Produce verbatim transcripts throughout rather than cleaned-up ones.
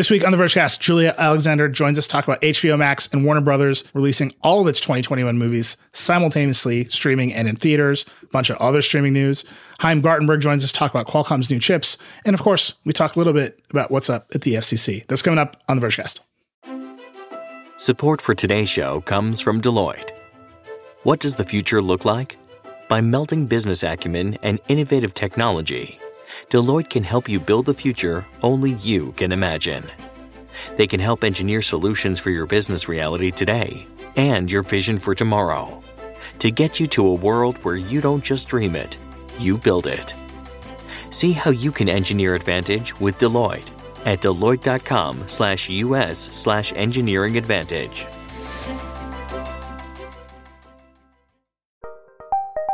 This week on the Vergecast, Julia Alexander joins us to talk about H B O Max and Warner Brothers releasing all of its twenty twenty-one movies simultaneously, streaming and in theaters, a bunch of other streaming news. Chaim Gartenberg joins us to talk about Qualcomm's new chips. And of course, we talk a little bit about what's up at the F C C. That's coming up on the Vergecast. Support for today's show comes from Deloitte. What does the future look like? By melting business acumen and innovative technology, Deloitte can help you build the future only you can imagine. They can help engineer solutions for your business reality today and your vision for tomorrow to get you to a world where you don't just dream it, you build it. See how you can engineer advantage with Deloitte at Deloitte.com slash US slash engineering advantage.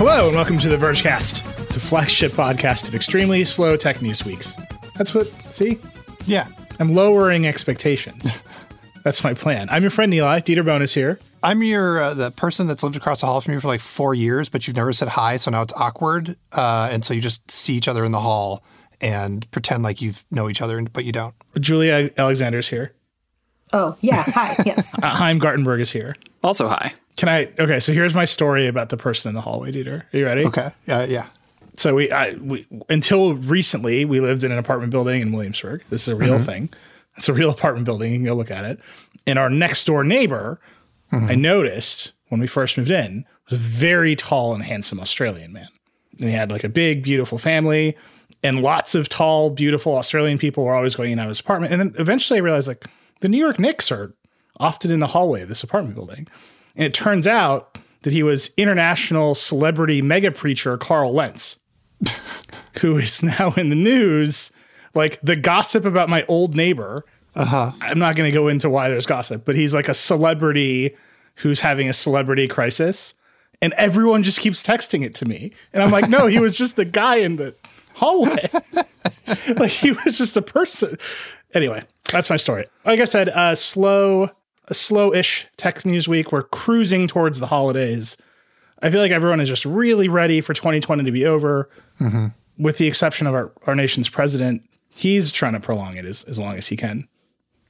Hello and welcome to the Vergecast, the flagship podcast of extremely slow tech news weeks. That's what, see? Yeah. I'm lowering expectations. That's my plan. I'm your friend, Eli. Dieter Bohn is here. I'm your, uh, the person that's lived across the hall from you for like four years, but you've never said hi, so now it's awkward. Uh, and so you just see each other in the hall and pretend like you know each other, but you don't. Julia Alexander's here. Oh, yeah. Hi. Yes. uh, Chaim Gartenberg is here. Also, hi. Can I? Okay, so here's my story about the person in the hallway, Dieter. Are you ready? Okay. Uh, yeah. So we, I, we, until recently, we lived in an apartment building in Williamsburg. This is a real mm-hmm. thing. It's a real apartment building. You can go look at it. And our next door neighbor, mm-hmm. I noticed when we first moved in, was a very tall and handsome Australian man. And he had like a big, beautiful family. And lots of tall, beautiful Australian people were always going in and out of his apartment. And then eventually I realized like the New York Knicks are often in the hallway of this apartment building. And it turns out that he was international celebrity mega preacher Carl Lentz, who is now in the news. Like the gossip about my old neighbor. Uh-huh. I'm not going to go into why there's gossip, but he's like a celebrity who's having a celebrity crisis. And everyone just keeps texting it to me. And I'm like, no, he was just the guy in the hallway. Like he was just a person. Anyway, that's my story. Like I said, uh, slow... A slow-ish tech news week. We're cruising towards the holidays. I feel like everyone is just really ready for twenty twenty to be over, mm-hmm. with the exception of our, our nation's president. He's trying to prolong it as, as long as he can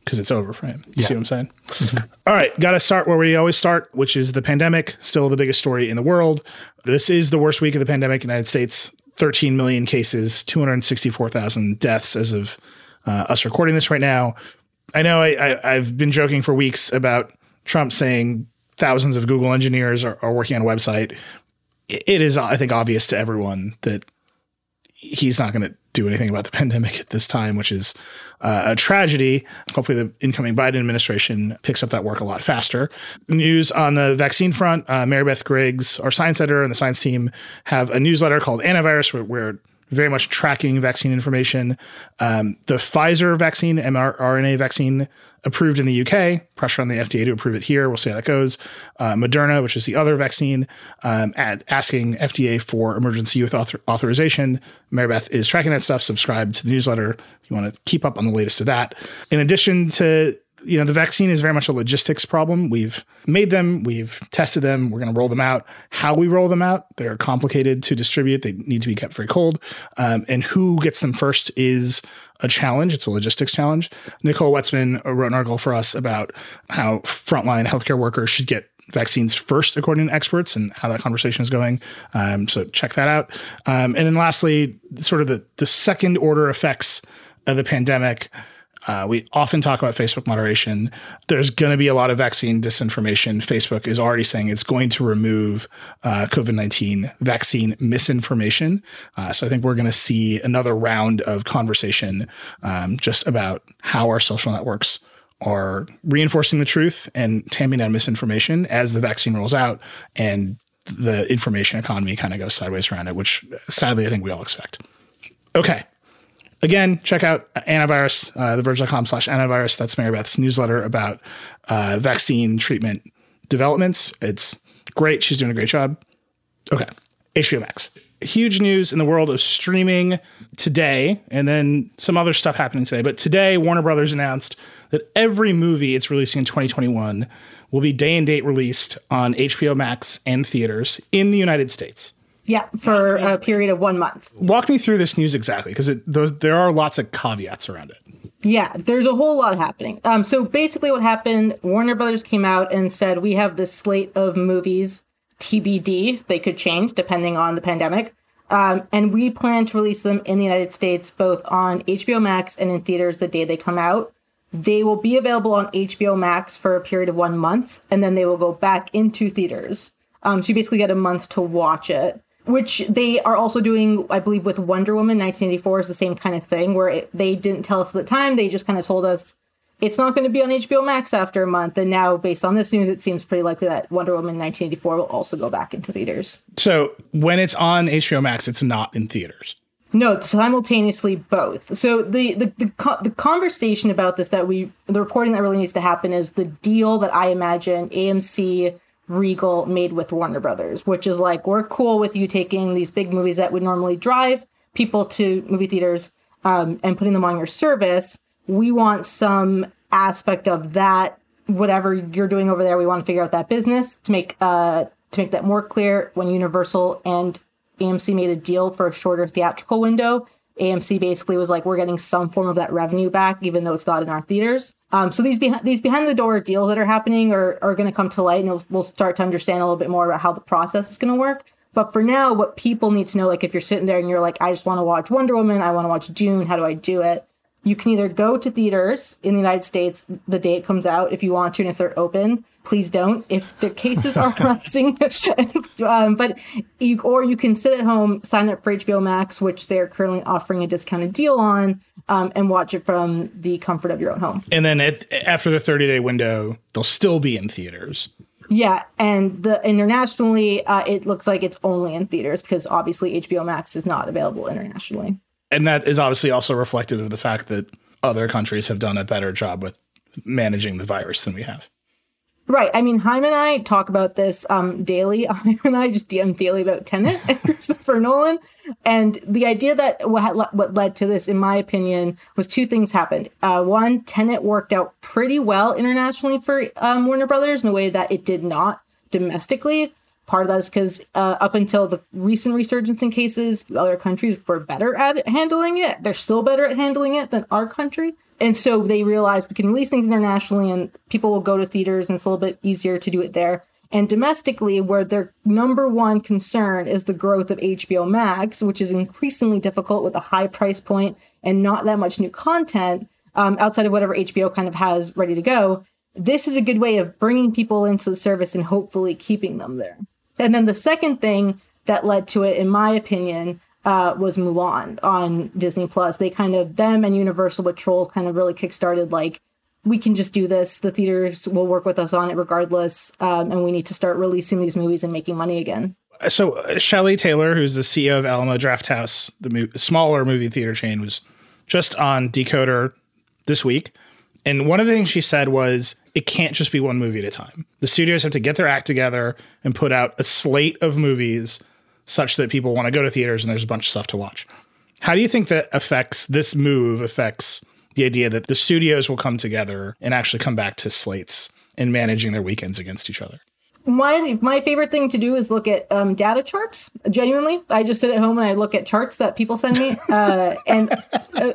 because it's over for him. You yeah. see what I'm saying? Mm-hmm. All right. Got to start where we always start, which is the pandemic. Still the biggest story in the world. This is the worst week of the pandemic in the United States. thirteen million cases, two hundred sixty-four thousand deaths as of uh, us recording this right now. I know I, I, I've been joking for weeks about Trump saying thousands of Google engineers are, are working on a website. It is, I think, obvious to everyone that he's not going to do anything about the pandemic at this time, which is uh, a tragedy. Hopefully the incoming Biden administration picks up that work a lot faster. News on the vaccine front, uh, Mary Beth Griggs, our science editor, and the science team have a newsletter called Antivirus where, where very much tracking vaccine information. Um, the Pfizer vaccine, mRNA vaccine, approved in the U K. Pressure on the F D A to approve it here. We'll see how that goes. Uh, Moderna, which is the other vaccine, um, at asking F D A for emergency youth author- authorization. Mary Beth is tracking that stuff. Subscribe to the newsletter if you want to keep up on the latest of that. In addition to, you know, the vaccine is very much a logistics problem. We've made them. We've tested them. We're going to roll them out. How we roll them out, they're complicated to distribute. They need to be kept very cold. Um, and who gets them first is a challenge. It's a logistics challenge. Nicole Wetzman wrote an article for us about how frontline healthcare workers should get vaccines first, according to experts, and how that conversation is going. Um, so check that out. Um, and then lastly, sort of the, the second order effects of the pandemic. Uh, we often talk about Facebook moderation. There's going to be a lot of vaccine disinformation. Facebook is already saying it's going to remove uh, COVID nineteen vaccine misinformation. Uh, so I think we're going to see another round of conversation um, just about how our social networks are reinforcing the truth and tamping down misinformation as the vaccine rolls out and the information economy kind of goes sideways around it, which sadly I think we all expect. Okay. Again, check out Antivirus, uh, the verge dot com slash antivirus. That's Mary Beth's newsletter about uh, vaccine treatment developments. It's great. She's doing a great job. Okay. H B O Max. Huge news in the world of streaming today, and then some other stuff happening today. But today, Warner Brothers announced that every movie it's releasing in twenty twenty-one will be day and date released on H B O Max and theaters in the United States. Yeah, for a period of one month. Walk me through this news exactly, because there are lots of caveats around it. Yeah, there's a whole lot happening. Um, so basically what happened, Warner Brothers came out and said, we have this slate of movies, T B D, they could change depending on the pandemic, um, and we plan to release them in the United States, both on H B O Max and in theaters the day they come out. They will be available on H B O Max for a period of one month, and then they will go back into theaters. Um, so you basically get a month to watch it. Which they are also doing, I believe, with Wonder Woman nineteen eighty-four is the same kind of thing, where it, they didn't tell us at the time. They just kind of told us it's not going to be on H B O Max after a month. And now, based on this news, it seems pretty likely that Wonder Woman nineteen eighty-four will also go back into theaters. So when it's on H B O Max, it's not in theaters. No, simultaneously both. So the the the, co- the conversation about this that we the reporting that really needs to happen is the deal that I imagine A M C Regal made with Warner Brothers, which is like, we're cool with you taking these big movies that would normally drive people to movie theaters um, and putting them on your service. We want some aspect of that, whatever you're doing over there. We want to figure out that business to make uh, to make that more clear. When Universal and A M C made a deal for a shorter theatrical window, A M C basically was like, we're getting some form of that revenue back, even though it's not in our theaters. Um, so these, beh- these behind-the-door deals that are happening are, are going to come to light, and we'll start to understand a little bit more about how the process is going to work. But for now, what people need to know, like if you're sitting there and you're like, I just want to watch Wonder Woman, I want to watch Dune, how do I do it? You can either go to theaters in the United States the day it comes out if you want to, and if they're open. Please don't if the cases are rising. um, but you, or you can sit at home, sign up for H B O Max, which they're currently offering a discounted deal on, um, and watch it from the comfort of your own home. And then at, after the thirty-day window, they'll still be in theaters. Yeah, and the internationally, uh, it looks like it's only in theaters because obviously H B O Max is not available internationally. And that is obviously also reflective of the fact that other countries have done a better job with managing the virus than we have. Right. I mean, Chaim and I talk about this um, daily. Chaim and I just D M daily about Tenet and Christopher Nolan. And the idea that what, what led to this, in my opinion, was two things happened. Uh, one, Tenet worked out pretty well internationally for um, Warner Brothers in a way that it did not domestically. Part of that is because uh, up until the recent resurgence in cases, other countries were better at handling it. They're still better at handling it than our country. And so they realized we can release things internationally and people will go to theaters and it's a little bit easier to do it there. And domestically, where their number one concern is the growth of H B O Max, which is increasingly difficult with a high price point and not that much new content um, outside of whatever H B O kind of has ready to go. This is a good way of bringing people into the service and hopefully keeping them there. And then the second thing that led to it, in my opinion, uh, was Mulan on Disney+. They kind of, them and Universal with Trolls kind of really kickstarted, like, we can just do this. The theaters will work with us on it regardless. Um, and we need to start releasing these movies and making money again. So uh, Shelley Taylor, who's the C E O of Alamo Drafthouse, the mo- smaller movie theater chain, was just on Decoder this week. And one of the things she said was, it can't just be one movie at a time. The studios have to get their act together and put out a slate of movies such that people want to go to theaters and there's a bunch of stuff to watch. How do you think that affects this move, affects the idea that the studios will come together and actually come back to slates and managing their weekends against each other? My, my favorite thing to do is look at um, data charts. Genuinely, I just sit at home and I look at charts that people send me. Uh, and uh,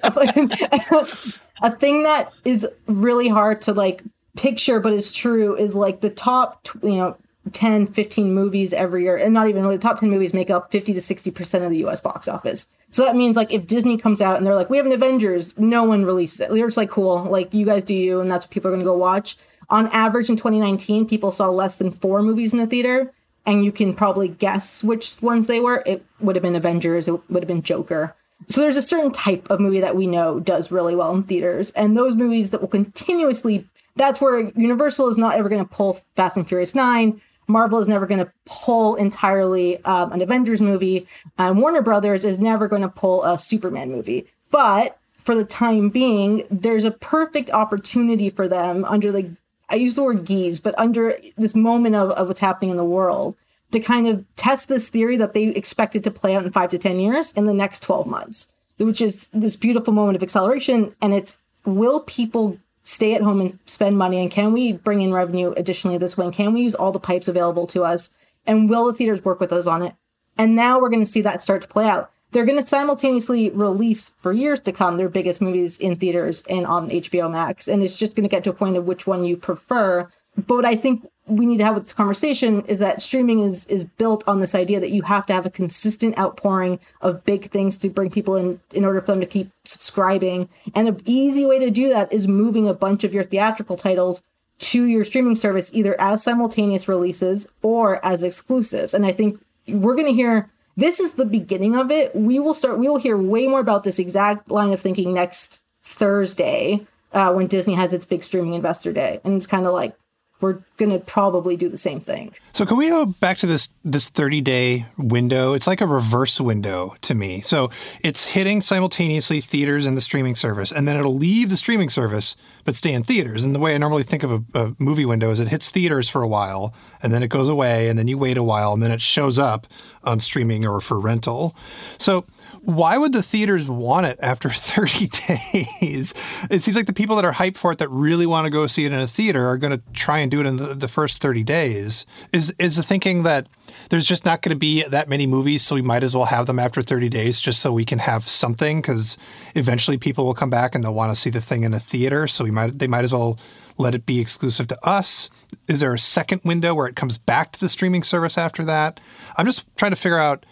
a thing that is really hard to like picture, but is true, is like the top, you know, ten, fifteen movies every year, and not even really the top ten movies make up fifty to sixty percent of the U S box office. So that means like if Disney comes out and they're like, we have an Avengers, no one releases it. They're just like, cool, like you guys do you, and that's what people are going to go watch. On average in twenty nineteen, people saw less than four movies in the theater, and you can probably guess which ones they were. It would have been Avengers. It would have been Joker. So there's a certain type of movie that we know does really well in theaters, and those movies that will continuously, that's where Universal is not ever going to pull Fast and Furious nine. Marvel is never going to pull entirely um, an Avengers movie. Um, Warner Brothers is never going to pull a Superman movie. But for the time being, there's a perfect opportunity for them under like, I use the word geese, but under this moment of, of what's happening in the world to kind of test this theory that they expected to play out in five to ten years in the next twelve months, which is this beautiful moment of acceleration. And it's, will people stay at home and spend money? And can we bring in revenue additionally this way? And can we use all the pipes available to us? And will the theaters work with us on it? And now we're going to see that start to play out. They're going to simultaneously release for years to come their biggest movies in theaters and on H B O Max. And it's just going to get to a point of which one you prefer. But what I think we need to have with this conversation is that streaming is is built on this idea that you have to have a consistent outpouring of big things to bring people in in order for them to keep subscribing. And an easy way to do that is moving a bunch of your theatrical titles to your streaming service, either as simultaneous releases or as exclusives. And I think we're going to hear... This is the beginning of it. We will start, we will hear way more about this exact line of thinking next Thursday uh, when Disney has its big streaming investor day. And it's kind of like, we're going to probably do the same thing. So can we go back to this this thirty-day window? It's like a reverse window to me. So it's hitting simultaneously theaters and the streaming service, and then it'll leave the streaming service but stay in theaters. And the way I normally think of a, a movie window is it hits theaters for a while, and then it goes away, and then you wait a while, and then it shows up on streaming or for rental. So why would the theaters want it after thirty days? It seems like the people that are hyped for it that really want to go see it in a theater are going to try and do it in the, the first thirty days. Is is the thinking that there's just not going to be that many movies, so we might as well have them after thirty days just so we can have something, because eventually people will come back and they'll want to see the thing in a theater, so we might they might as well let it be exclusive to us. Is there a second window where it comes back to the streaming service after that? I'm just trying to figure out,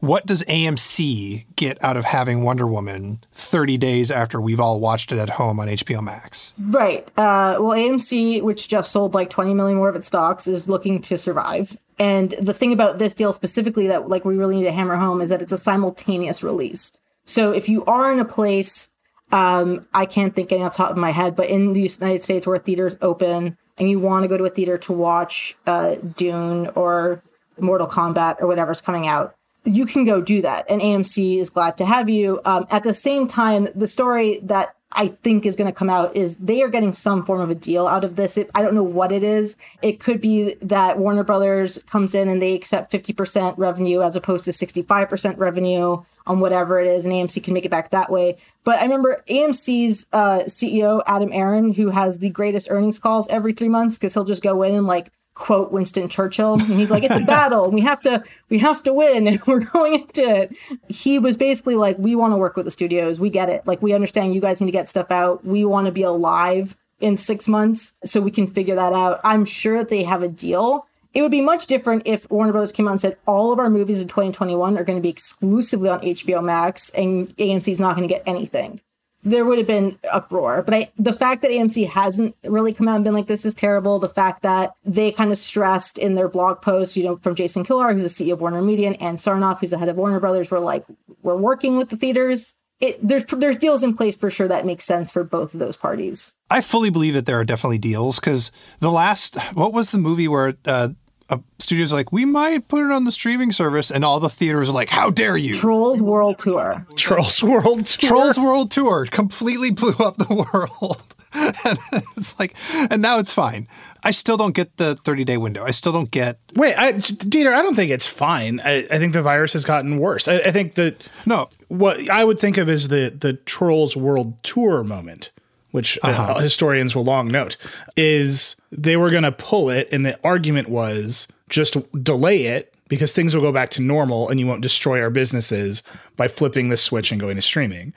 what does A M C get out of having Wonder Woman thirty days after we've all watched it at home on H B O Max? Right. Uh, well, A M C, which just sold like twenty million more of its stocks, is looking to survive. And the thing about this deal specifically that like we really need to hammer home is that it's a simultaneous release. So if you are in a place, um, I can't think any off the top of my head, but in the United States where theaters open and you want to go to a theater to watch uh, Dune or Mortal Kombat or whatever's coming out, you can go do that. And A M C is glad to have you. Um, at the same time, the story that I think is going to come out is they are getting some form of a deal out of this. It, I don't know what it is. It could be that Warner Brothers comes in and they accept fifty percent revenue as opposed to sixty-five percent revenue on whatever it is. And A M C can make it back that way. But I remember A M C's uh, C E O, Adam Aaron, who has the greatest earnings calls every three months because he'll just go in and like, quote Winston Churchill, and he's like, it's a battle, we have to we have to win, and we're going into it. He was basically like, we want to work with the studios, we get it, like we understand you guys need to get stuff out, we want to be alive in six months so we can figure that out. I'm sure that they have a deal. It would be much different if Warner Brothers came out and said all of our movies in twenty twenty-one are going to be exclusively on H B O Max and A M C's not going to get anything. There would have been uproar. But I, the fact that A M C hasn't really come out and been like, this is terrible, the fact that they kind of stressed in their blog posts, you know, from Jason Kilar, who's the C E O of WarnerMedia, and Ann Sarnoff, who's the head of Warner Brothers, were like, we're working with the theaters. It, there's there's deals in place for sure that makes sense for both of those parties. I fully believe that there are definitely deals, because the last, what was the movie where... Uh, Uh, studios are like, we might put it on the streaming service, and all the theaters are like, how dare you? Trolls World Tour. Trolls World Tour. Trolls World Tour completely blew up the world. And it's like, and now it's fine. I still don't get the thirty-day window. I still don't get... Wait, I, Dieter, I don't think it's fine. I, I think the virus has gotten worse. I, I think that... No. What I would think of is the, the Trolls World Tour moment, which uh-huh. uh, historians will long note, is they were going to pull it. And the argument was just delay it because things will go back to normal and you won't destroy our businesses by flipping the switch and going to streaming.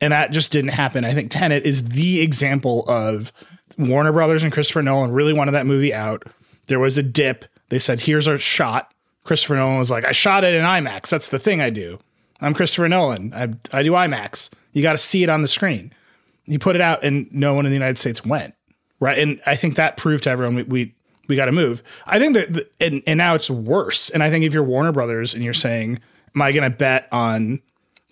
And that just didn't happen. I think Tenet is the example of Warner Brothers and Christopher Nolan really wanted that movie out. There was a dip. They said, here's our shot. Christopher Nolan was like, I shot it in IMAX. That's the thing I do. I'm Christopher Nolan. I, I do IMAX. You got to see it on the screen. He put it out and no one in the United States went. Right. And I think that proved to everyone we we, we got to move. I think that the, and, and now it's worse. And I think if you're Warner Brothers and you're saying, am I going to bet on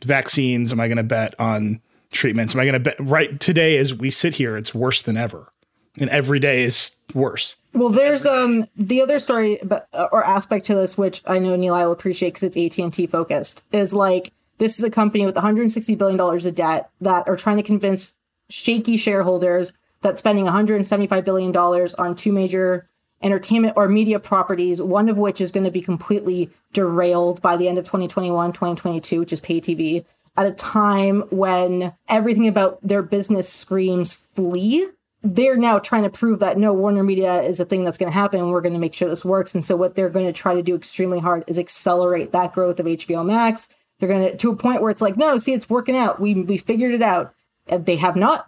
vaccines? Am I going to bet on treatments? Am I going to bet? Right. Today, as we sit here, it's worse than ever. And every day is worse. Well, there's um the other story but, or aspect to this, which I know Neil will appreciate because it's A T and T focused, is like this is a company with one hundred sixty billion dollars of debt that are trying to convince shaky shareholders that spending one hundred seventy-five billion dollars on two major entertainment or media properties, one of which is going to be completely derailed by the end of twenty twenty-one, twenty twenty-two, which is pay T V, at a time when everything about their business screams flee. They're now trying to prove that, no, WarnerMedia is a thing that's going to happen, and we're going to make sure this works. And so what they're going to try to do extremely hard is accelerate that growth of H B O Max. They're going to, to a point where it's like, no, see, it's working out. We we figured it out. And they have not.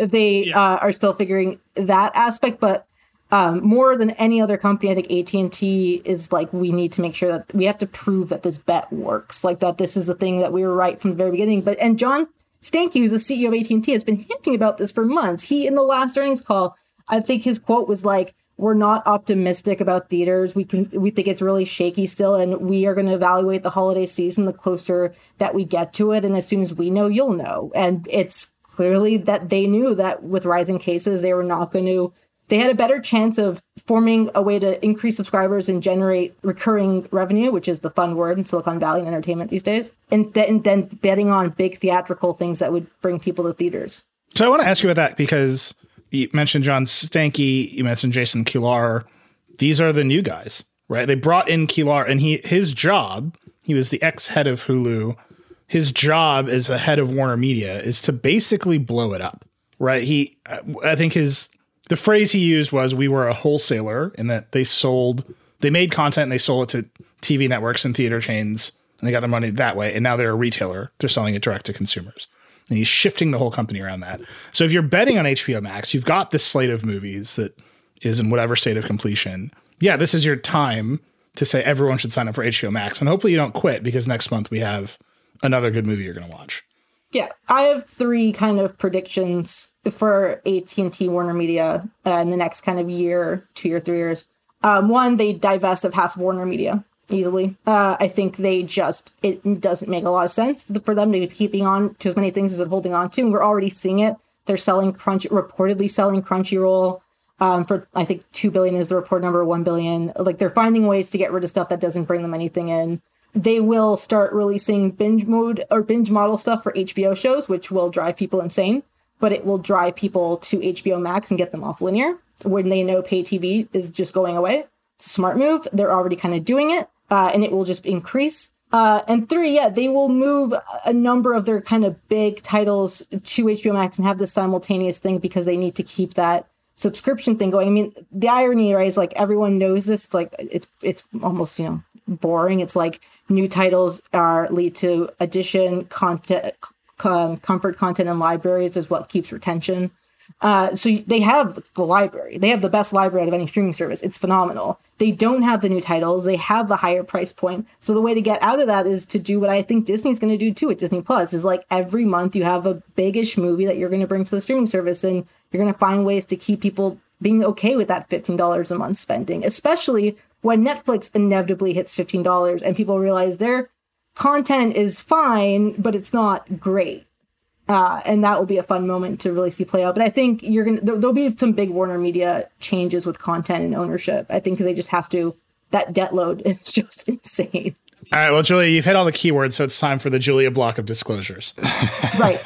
they yeah. uh, are still figuring that aspect. But um, more than any other company, I think A T and T is like, we need to make sure that we have to prove that this bet works, like that this is the thing that we were right from the very beginning. But and John Stankey, who's the C E O of A T and T, has been hinting about this for months. He, in the last earnings call, I think his quote was like, we're not optimistic about theaters. We can, we think it's really shaky still, and we are going to evaluate the holiday season the closer that we get to it. And as soon as we know, you'll know. And it's clearly that they knew that with rising cases, they were not going to, they had a better chance of forming a way to increase subscribers and generate recurring revenue, which is the fun word in Silicon Valley and entertainment these days, and then, and then betting on big theatrical things that would bring people to theaters. So I want to ask you about that, because you mentioned John Stankey, you mentioned Jason Kilar. These are the new guys, right? They brought in Kilar, and he his job, he was the ex-head of Hulu. His job as the head of WarnerMedia is to basically blow it up, right? He, I think his... The phrase he used was, we were a wholesaler, in that they sold, they made content and they sold it to T V networks and theater chains, and they got their money that way. And now they're a retailer. They're selling it direct to consumers. And he's shifting the whole company around that. So if you're betting on H B O Max, you've got this slate of movies that is in whatever state of completion. Yeah, this is your time to say everyone should sign up for H B O Max. And hopefully you don't quit, because next month we have another good movie you're going to watch. Yeah, I have three kind of predictions for A T and T WarnerMedia uh, in the next kind of year, two year, three years. Um, one, they divest of half of WarnerMedia easily. Uh, I think they just, it doesn't make a lot of sense for them to be keeping on to as many things as they're holding on to. And we're already seeing it. They're selling Crunch, reportedly selling Crunchyroll um, for, I think, two billion dollars is the report number, one billion dollars. Like, they're finding ways to get rid of stuff that doesn't bring them anything in. They will start releasing binge mode or binge model stuff for H B O shows, which will drive people insane, but it will drive people to H B O Max and get them off linear when they know pay T V is just going away. It's a smart move. They're already kind of doing it, uh, and it will just increase. Uh, and three, yeah, they will move a number of their kind of big titles to H B O Max and have this simultaneous thing because they need to keep that subscription thing going. I mean, the irony, right, is like everyone knows this. It's like it's it's almost, you know, boring. It's like new titles are lead to addition, content, com- comfort content, and libraries is what keeps retention. Uh, so they have the library. They have the best library out of any streaming service. It's phenomenal. They don't have the new titles. They have the higher price point. So the way to get out of that is to do what I think Disney's going to do too at Disney Plus, is like every month you have a big-ish movie that you're going to bring to the streaming service, and you're going to find ways to keep people being okay with that fifteen dollars a month spending, especially when Netflix inevitably hits fifteen dollars and people realize their content is fine, but it's not great. Uh, and that will be a fun moment to really see play out. But I think you're gonna there, there'll be some big WarnerMedia changes with content and ownership, I think, because they just have to. That debt load is just insane. All right. Well, Julia, you've hit all the keywords, so it's time for the Julia block of disclosures. Right.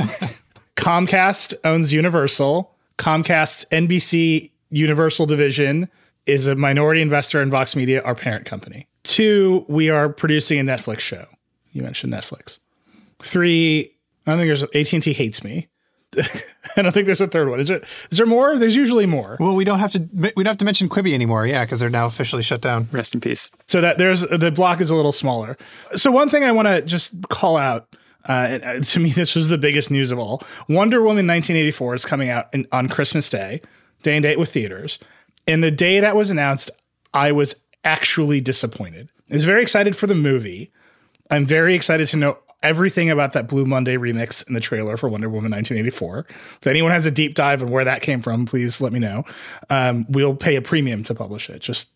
Comcast owns Universal. Comcast's N B C Universal division is a minority investor in Vox Media, our parent company. Two, we are producing a Netflix show. You mentioned Netflix. Three, I don't think there's, A T and T hates me. I don't think there's a third one. Is there, is there more? There's usually more. Well, we don't have to, we don't have to mention Quibi anymore. Yeah. Cause they're now officially shut down. Rest in peace. So that there's, the block is a little smaller. So one thing I want to just call out, uh, and to me, this was the biggest news of all. Wonder Woman nineteen eighty-four is coming out in, on Christmas Day, day and date with theaters. And the day that was announced, I was actually disappointed. I was very excited for the movie. I'm very excited to know everything about that Blue Monday remix in the trailer for Wonder Woman nineteen eighty-four. If anyone has a deep dive on where that came from, please let me know. Um, we'll pay a premium to publish it. Just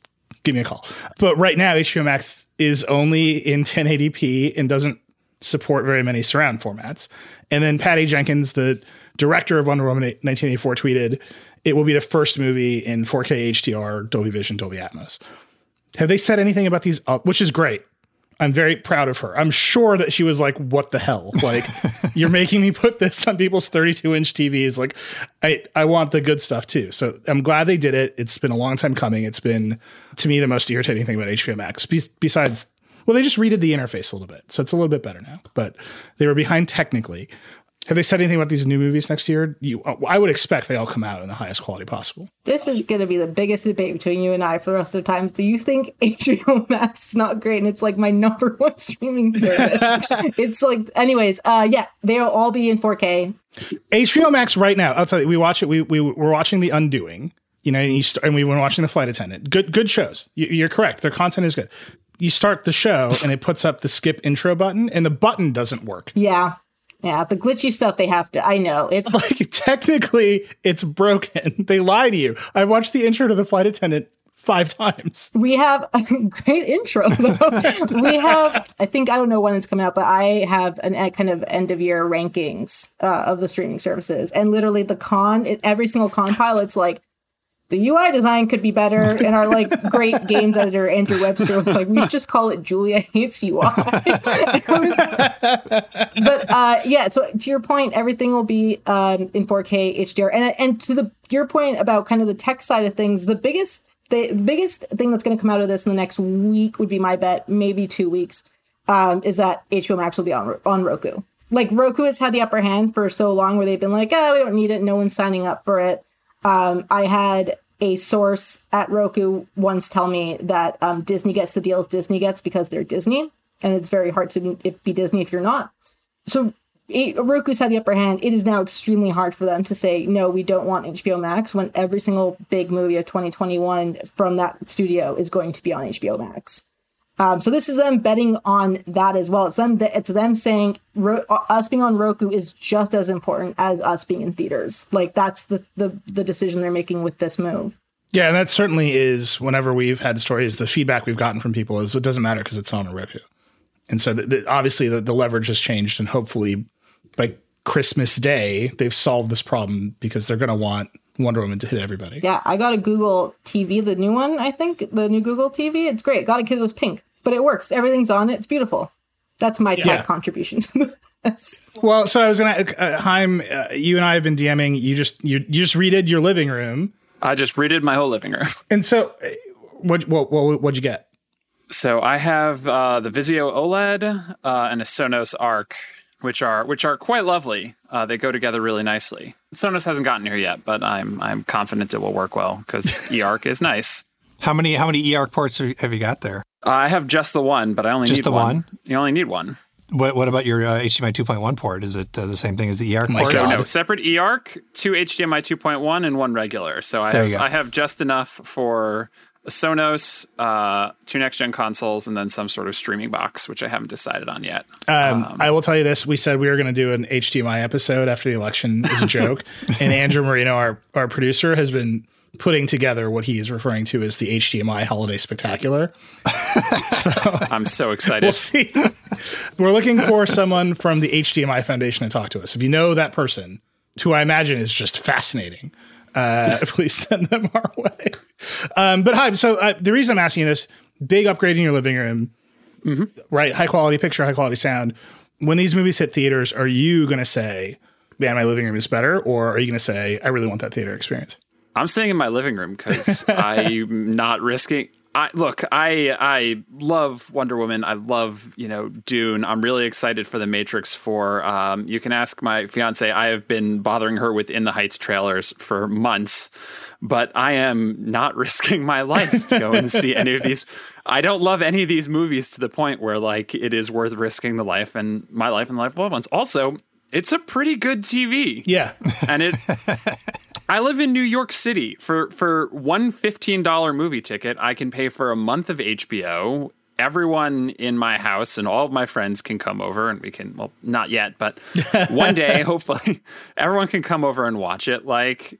give me a call. But right now, H B O Max is only in ten eighty p and doesn't support very many surround formats. And then Patty Jenkins, the director of Wonder Woman nineteen eighty-four, tweeted, It will be the first movie in four K H D R, Dolby Vision, Dolby Atmos. Have they said anything about these? Uh, which is great. I'm very proud of her. I'm sure that she was like, what the hell? Like, you're making me put this on people's thirty-two inch T Vs. Like, I, I want the good stuff too. So I'm glad they did it. It's been a long time coming. It's been, to me, the most irritating thing about H B O Max. Be- besides, well, they just redid the interface a little bit. So it's a little bit better now. But they were behind technically. Have they said anything about these new movies next year? You, I would expect they all come out in the highest quality possible. This is going to be the biggest debate between you and I for the rest of the time. Do you think H B O Max is not great? And it's like my number one streaming service. It's like, anyways, uh, yeah, they'll all be in four K. H B O Max right now, I'll tell you, we watch it. We, we we're watching The Undoing, you know, and, you st- and we were watching The Flight Attendant. Good, good shows. You, you're correct. Their content is good. You start the show and it puts up the skip intro button and the button doesn't work. Yeah. Yeah, the glitchy stuff they have to, I know. It's like, technically, it's broken. They lie to you. I've watched the intro to The Flight Attendant five times. We have a great intro, though. We have, I think, I don't know when it's coming out, but I have an a kind of end-of-year rankings uh, of the streaming services. And literally the con, it, every single con pile, it's like, the U I design could be better, and our like great games editor Andrew Webster was like, "We should just call it Julia Hates U I." But uh, yeah, so to your point, everything will be um, in four K H D R, and and to the your point about kind of the tech side of things, the biggest the biggest thing that's going to come out of this in the next week would be my bet, maybe two weeks, um, is that H B O Max will be on on Roku. Like Roku has had the upper hand for so long, where they've been like, "Oh, we don't need it. No one's signing up for it." Um, I had a source at Roku once tell me that um, Disney gets the deals Disney gets because they're Disney, and it's very hard to be Disney if you're not. So it, Roku's had the upper hand. It is now extremely hard for them to say, no, we don't want H B O Max when every single big movie of twenty twenty-one from that studio is going to be on H B O Max. Um, so this is them betting on that as well. It's them, it's them saying ro- us being on Roku is just as important as us being in theaters. Like that's the, the the decision they're making with this move. Yeah, and that certainly is whenever we've had stories, the feedback we've gotten from people is it doesn't matter because it's on a Roku. And so the, the, obviously the, the leverage has changed, and hopefully by Christmas Day, they've solved this problem because they're going to want Wonder Woman to hit everybody. Yeah, I got a Google T V, the new one, I think, the new Google T V. It's great. Got a kid that was pink. But it works. Everything's on it. It's beautiful. That's my yeah. tech contribution to this. Well, so I was going to, uh, Chaim, uh, you and I have been DMing. You just you, you just redid your living room. I just redid my whole living room. And so what, what, what, what'd you get? So I have uh, the Vizio OLED uh, and a Sonos Arc, which are which are quite lovely. Uh, they go together really nicely. Sonos hasn't gotten here yet, but I'm I'm confident it will work well because eArc is nice. How many how many eArc ports have you got there? Uh, I have just the one, but I only just need the one. one. You only need one. What What about your uh, H D M I two point one port? Is it uh, the same thing as the eArc My port? So no, separate eArc, two H D M I two point one, and one regular. So I have, I have just enough for Sonos, uh, two next gen consoles, and then some sort of streaming box, which I haven't decided on yet. Um, um, I will tell you this: we said we were going to do an H D M I episode after the election as a joke, and Andrew Marino, our our producer, has been putting together what he is referring to as the H D M I Holiday Spectacular. So, I'm so excited. We'll see. We're looking for someone from the H D M I Foundation to talk to us. If you know that person, who I imagine is just fascinating, uh, please send them our way. Um, but hi, so uh, the reason I'm asking you this, big upgrade in your living room, mm-hmm. right? High quality picture, high quality sound. When these movies hit theaters, are you going to say, man, my living room is better? Or are you going to say, I really want that theater experience? I'm staying in my living room because I'm not risking. I look, I I love Wonder Woman. I love, you know, Dune. I'm really excited for The Matrix four. Um, you can ask my fiance. I have been bothering her with In the Heights trailers for months, but I am not risking my life to go and see any of these. I don't love any of these movies to the point where like it is worth risking the life and my life and the life of loved ones. Also, it's a pretty good T V. Yeah. And it. I live in New York City. For for one fifteen dollars movie ticket, I can pay for a month of H B O. Everyone in my house and all of my friends can come over and we can, well, not yet, but one day, hopefully, everyone can come over and watch it. Like,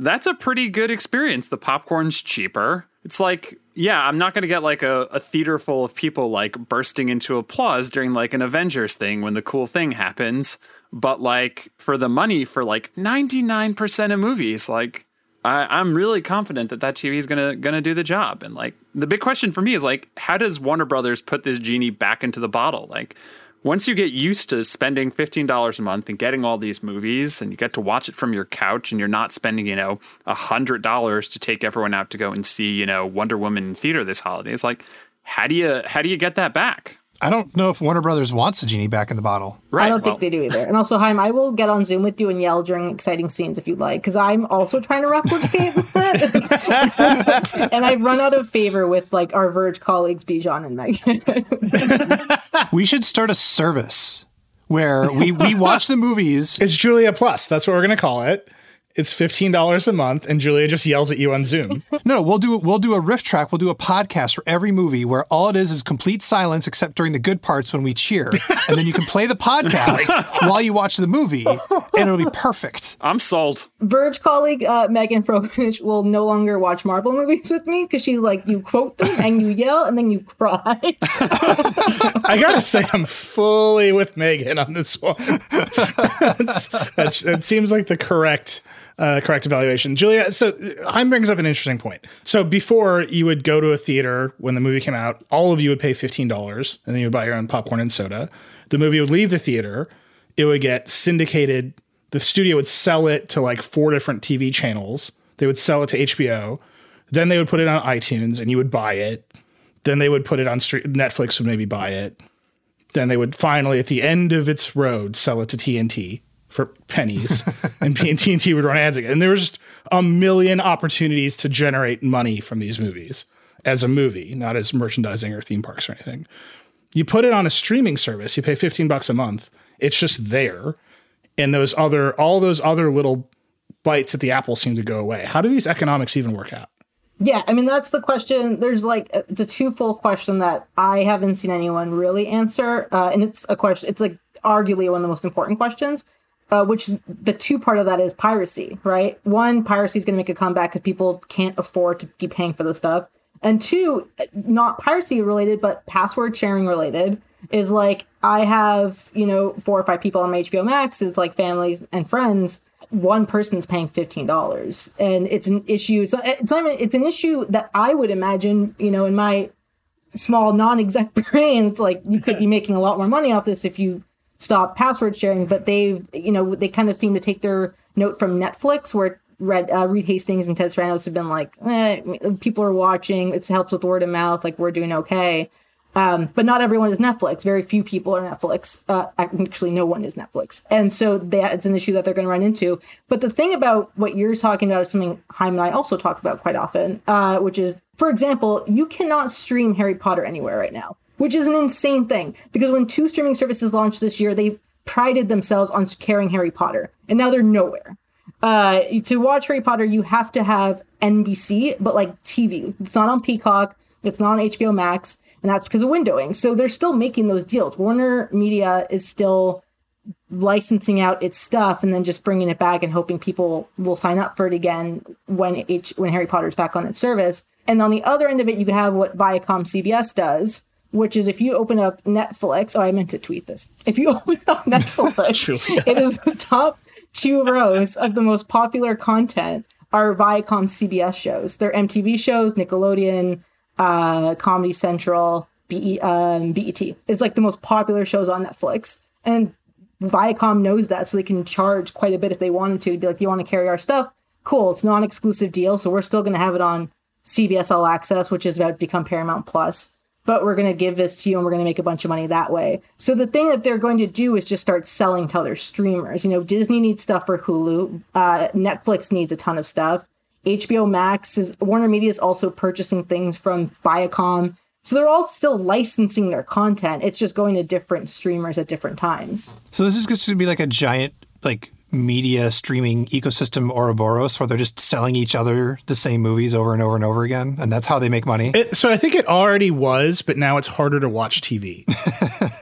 that's a pretty good experience. The popcorn's cheaper. It's like, yeah, I'm not going to get like a, a theater full of people like bursting into applause during like an Avengers thing when the cool thing happens. But like for the money for like ninety-nine percent of movies, like I, I'm really confident that that T V is gonna gonna do the job. And like the big question for me is like, how does Warner Brothers put this genie back into the bottle? Like, once you get used to spending fifteen dollars a month and getting all these movies, and you get to watch it from your couch, and you're not spending, you know, one hundred dollars to take everyone out to go and see, you know, Wonder Woman in theater this holiday, it's like, how do you how do you get that back? I don't know if Warner Brothers wants the genie back in the bottle. Right, I don't well. think they do either. And also, Chaim, I will get on Zoom with you and yell during exciting scenes if you'd like, because I'm also trying to replicate that. And I've run out of favor with like our Verge colleagues, Bijan and Meg. We should start a service where we, we watch the movies. It's Julia Plus. That's what we're going to call it. It's fifteen dollars a month, and Julia just yells at you on Zoom. No, we'll do we'll do a riff track. We'll do a podcast for every movie where all it is is complete silence, except during the good parts when we cheer. And then you can play the podcast while you watch the movie, and it'll be perfect. I'm sold. Verge colleague uh, Megan Froganich will no longer watch Marvel movies with me because she's like, you quote them, and you yell, and then you cry. I got to say, I'm fully with Megan on this one. that's, that's, that seems like the correct... Uh, correct evaluation. Julia, so Chaim brings up an interesting point. So before, you would go to a theater when the movie came out, all of you would pay fifteen dollars, and then you would buy your own popcorn and soda. The movie would leave the theater. It would get syndicated. The studio would sell it to like four different T V channels. They would sell it to H B O. Then they would put it on iTunes, and you would buy it. Then they would put it on street. Netflix would maybe buy it. Then they would finally, at the end of its road, sell it to T N T. For pennies, and P N T would run ads again. And there was just a million opportunities to generate money from these movies as a movie, not as merchandising or theme parks or anything. You put it on a streaming service, you pay fifteen bucks a month. It's just there. And those other, all those other little bites at the apple seem to go away. How do these economics even work out? Yeah, I mean, that's the question. There's like a, the twofold question that I haven't seen anyone really answer. Uh, and it's a question, it's like arguably one of the most important questions. Uh, which the two part of that is piracy, right? One, piracy is going to make a comeback because people can't afford to be paying for the stuff. And two, not piracy related, but password sharing related, is like, I have, you know, four or five people on my H B O Max. It's like families and friends. One person's paying fifteen dollars. And it's an issue. So it's not even, it's an issue that I would imagine, you know, in my small non-exec brain, it's like, you could be making a lot more money off this if you stop password sharing, but they've, you know, they kind of seem to take their note from Netflix, where Red, uh, Reed Hastings and Ted Sarandos have been like, eh, people are watching, it helps with word of mouth, like we're doing okay. Um, but not everyone is Netflix. Very few people are Netflix. Uh, actually, no one is Netflix. And so that's an issue that they're going to run into. But the thing about what you're talking about is something Chaim and I also talk about quite often, uh, which is, for example, you cannot stream Harry Potter anywhere right now. Which is an insane thing, because when two streaming services launched this year, they prided themselves on carrying Harry Potter, and now they're nowhere. Uh, to watch Harry Potter, you have to have N B C, but like T V. It's not on Peacock, it's not on H B O Max, and that's because of windowing. So they're still making those deals. WarnerMedia is still licensing out its stuff and then just bringing it back and hoping people will sign up for it again when H- when Harry Potter's back on its service. And on the other end of it, you have what Viacom C B S does, which is if you open up Netflix, oh, I meant to tweet this. If you open up Netflix, it is the top two rows of the most popular content are Viacom C B S shows. They're M T V shows, Nickelodeon, uh, Comedy Central, B E, um, B E T. It's like the most popular shows on Netflix. And Viacom knows that, so they can charge quite a bit if they wanted to. Be like, you want to carry our stuff? Cool, it's non-exclusive deal, so we're still going to have it on C B S All Access, which is about to become Paramount Plus. But we're going to give this to you and we're going to make a bunch of money that way. So the thing that they're going to do is just start selling to other streamers. You know, Disney needs stuff for Hulu. Uh, Netflix needs a ton of stuff. H B O Max is, WarnerMedia is also purchasing things from Viacom. So they're all still licensing their content. It's just going to different streamers at different times. So this is going to be like a giant, like, media streaming ecosystem Ouroboros, where they're just selling each other the same movies over and over and over again. And that's how they make money. It, so I think it already was, but now it's harder to watch T V.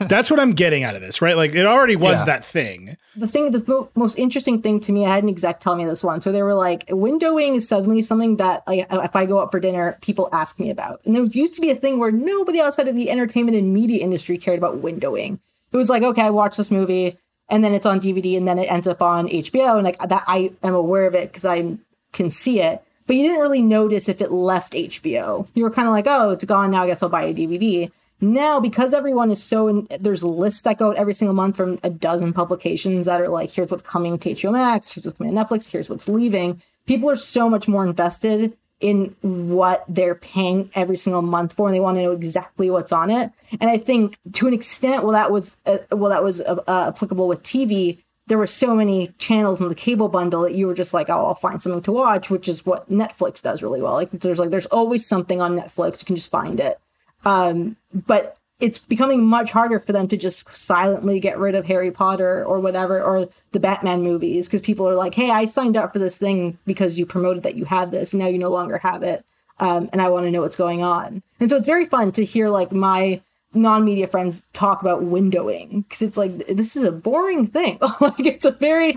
That's what I'm getting out of this, right? Like, it already was yeah. that thing. The thing, the most interesting thing to me, I had an exec tell me this one. So they were like, windowing is suddenly something that I, if I go out for dinner, people ask me about. And there used to be a thing where nobody outside of the entertainment and media industry cared about windowing. It was like, okay, I watched this movie, and then it's on D V D, and then it ends up on H B O. And like that, I am aware of it because I'm can see it, but you didn't really notice if it left H B O. You were kind of like, oh, it's gone now, I guess I'll buy a D V D. Now, because everyone is so, in, there's lists that go out every single month from a dozen publications that are like, here's what's coming to H B O Max, here's what's coming to Netflix, here's what's leaving. People are so much more invested in what they're paying every single month for, and they want to know exactly what's on it. And I think to an extent, well, that was uh, well, that was uh, uh, applicable with T V. There were so many channels in the cable bundle that you were just like, oh, I'll find something to watch, which is what Netflix does really well. Like there's like there's always something on Netflix. You can just find it. Um, but it's becoming much harder for them to just silently get rid of Harry Potter or whatever, or the Batman movies, because people are like, hey, I signed up for this thing because you promoted that you had this, and now you no longer have it, um, and I want to know what's going on. And so it's very fun to hear, like, my non-media friends talk about windowing, because it's like, this is a boring thing. Like, it's a very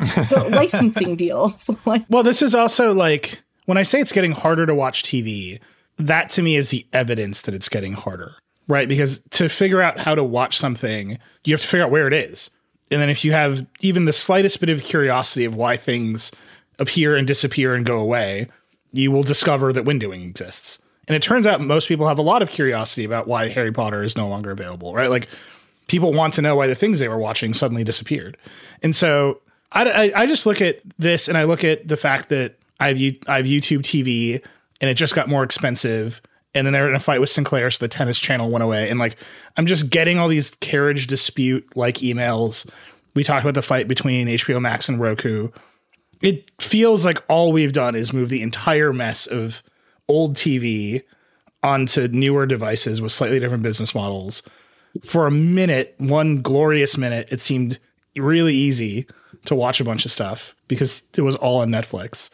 licensing deal. So, like, well, this is also, like, when I say it's getting harder to watch T V, that to me is the evidence that it's getting harder. Right, because to figure out how to watch something, you have to figure out where it is. And then if you have even the slightest bit of curiosity of why things appear and disappear and go away, you will discover that windowing exists. And it turns out most people have a lot of curiosity about why Harry Potter is no longer available, right? Like, people want to know why the things they were watching suddenly disappeared. And so I, I, I just look at this, and I look at the fact that I've, I've YouTube T V, and it just got more expensive. And then they're in a fight with Sinclair, so the tennis channel went away. And, like, I'm just getting all these carriage dispute-like emails. We talked about the fight between H B O Max and Roku. It feels like all we've done is move the entire mess of old T V onto newer devices with slightly different business models. For a minute, one glorious minute, it seemed really easy to watch a bunch of stuff because it was all on Netflix.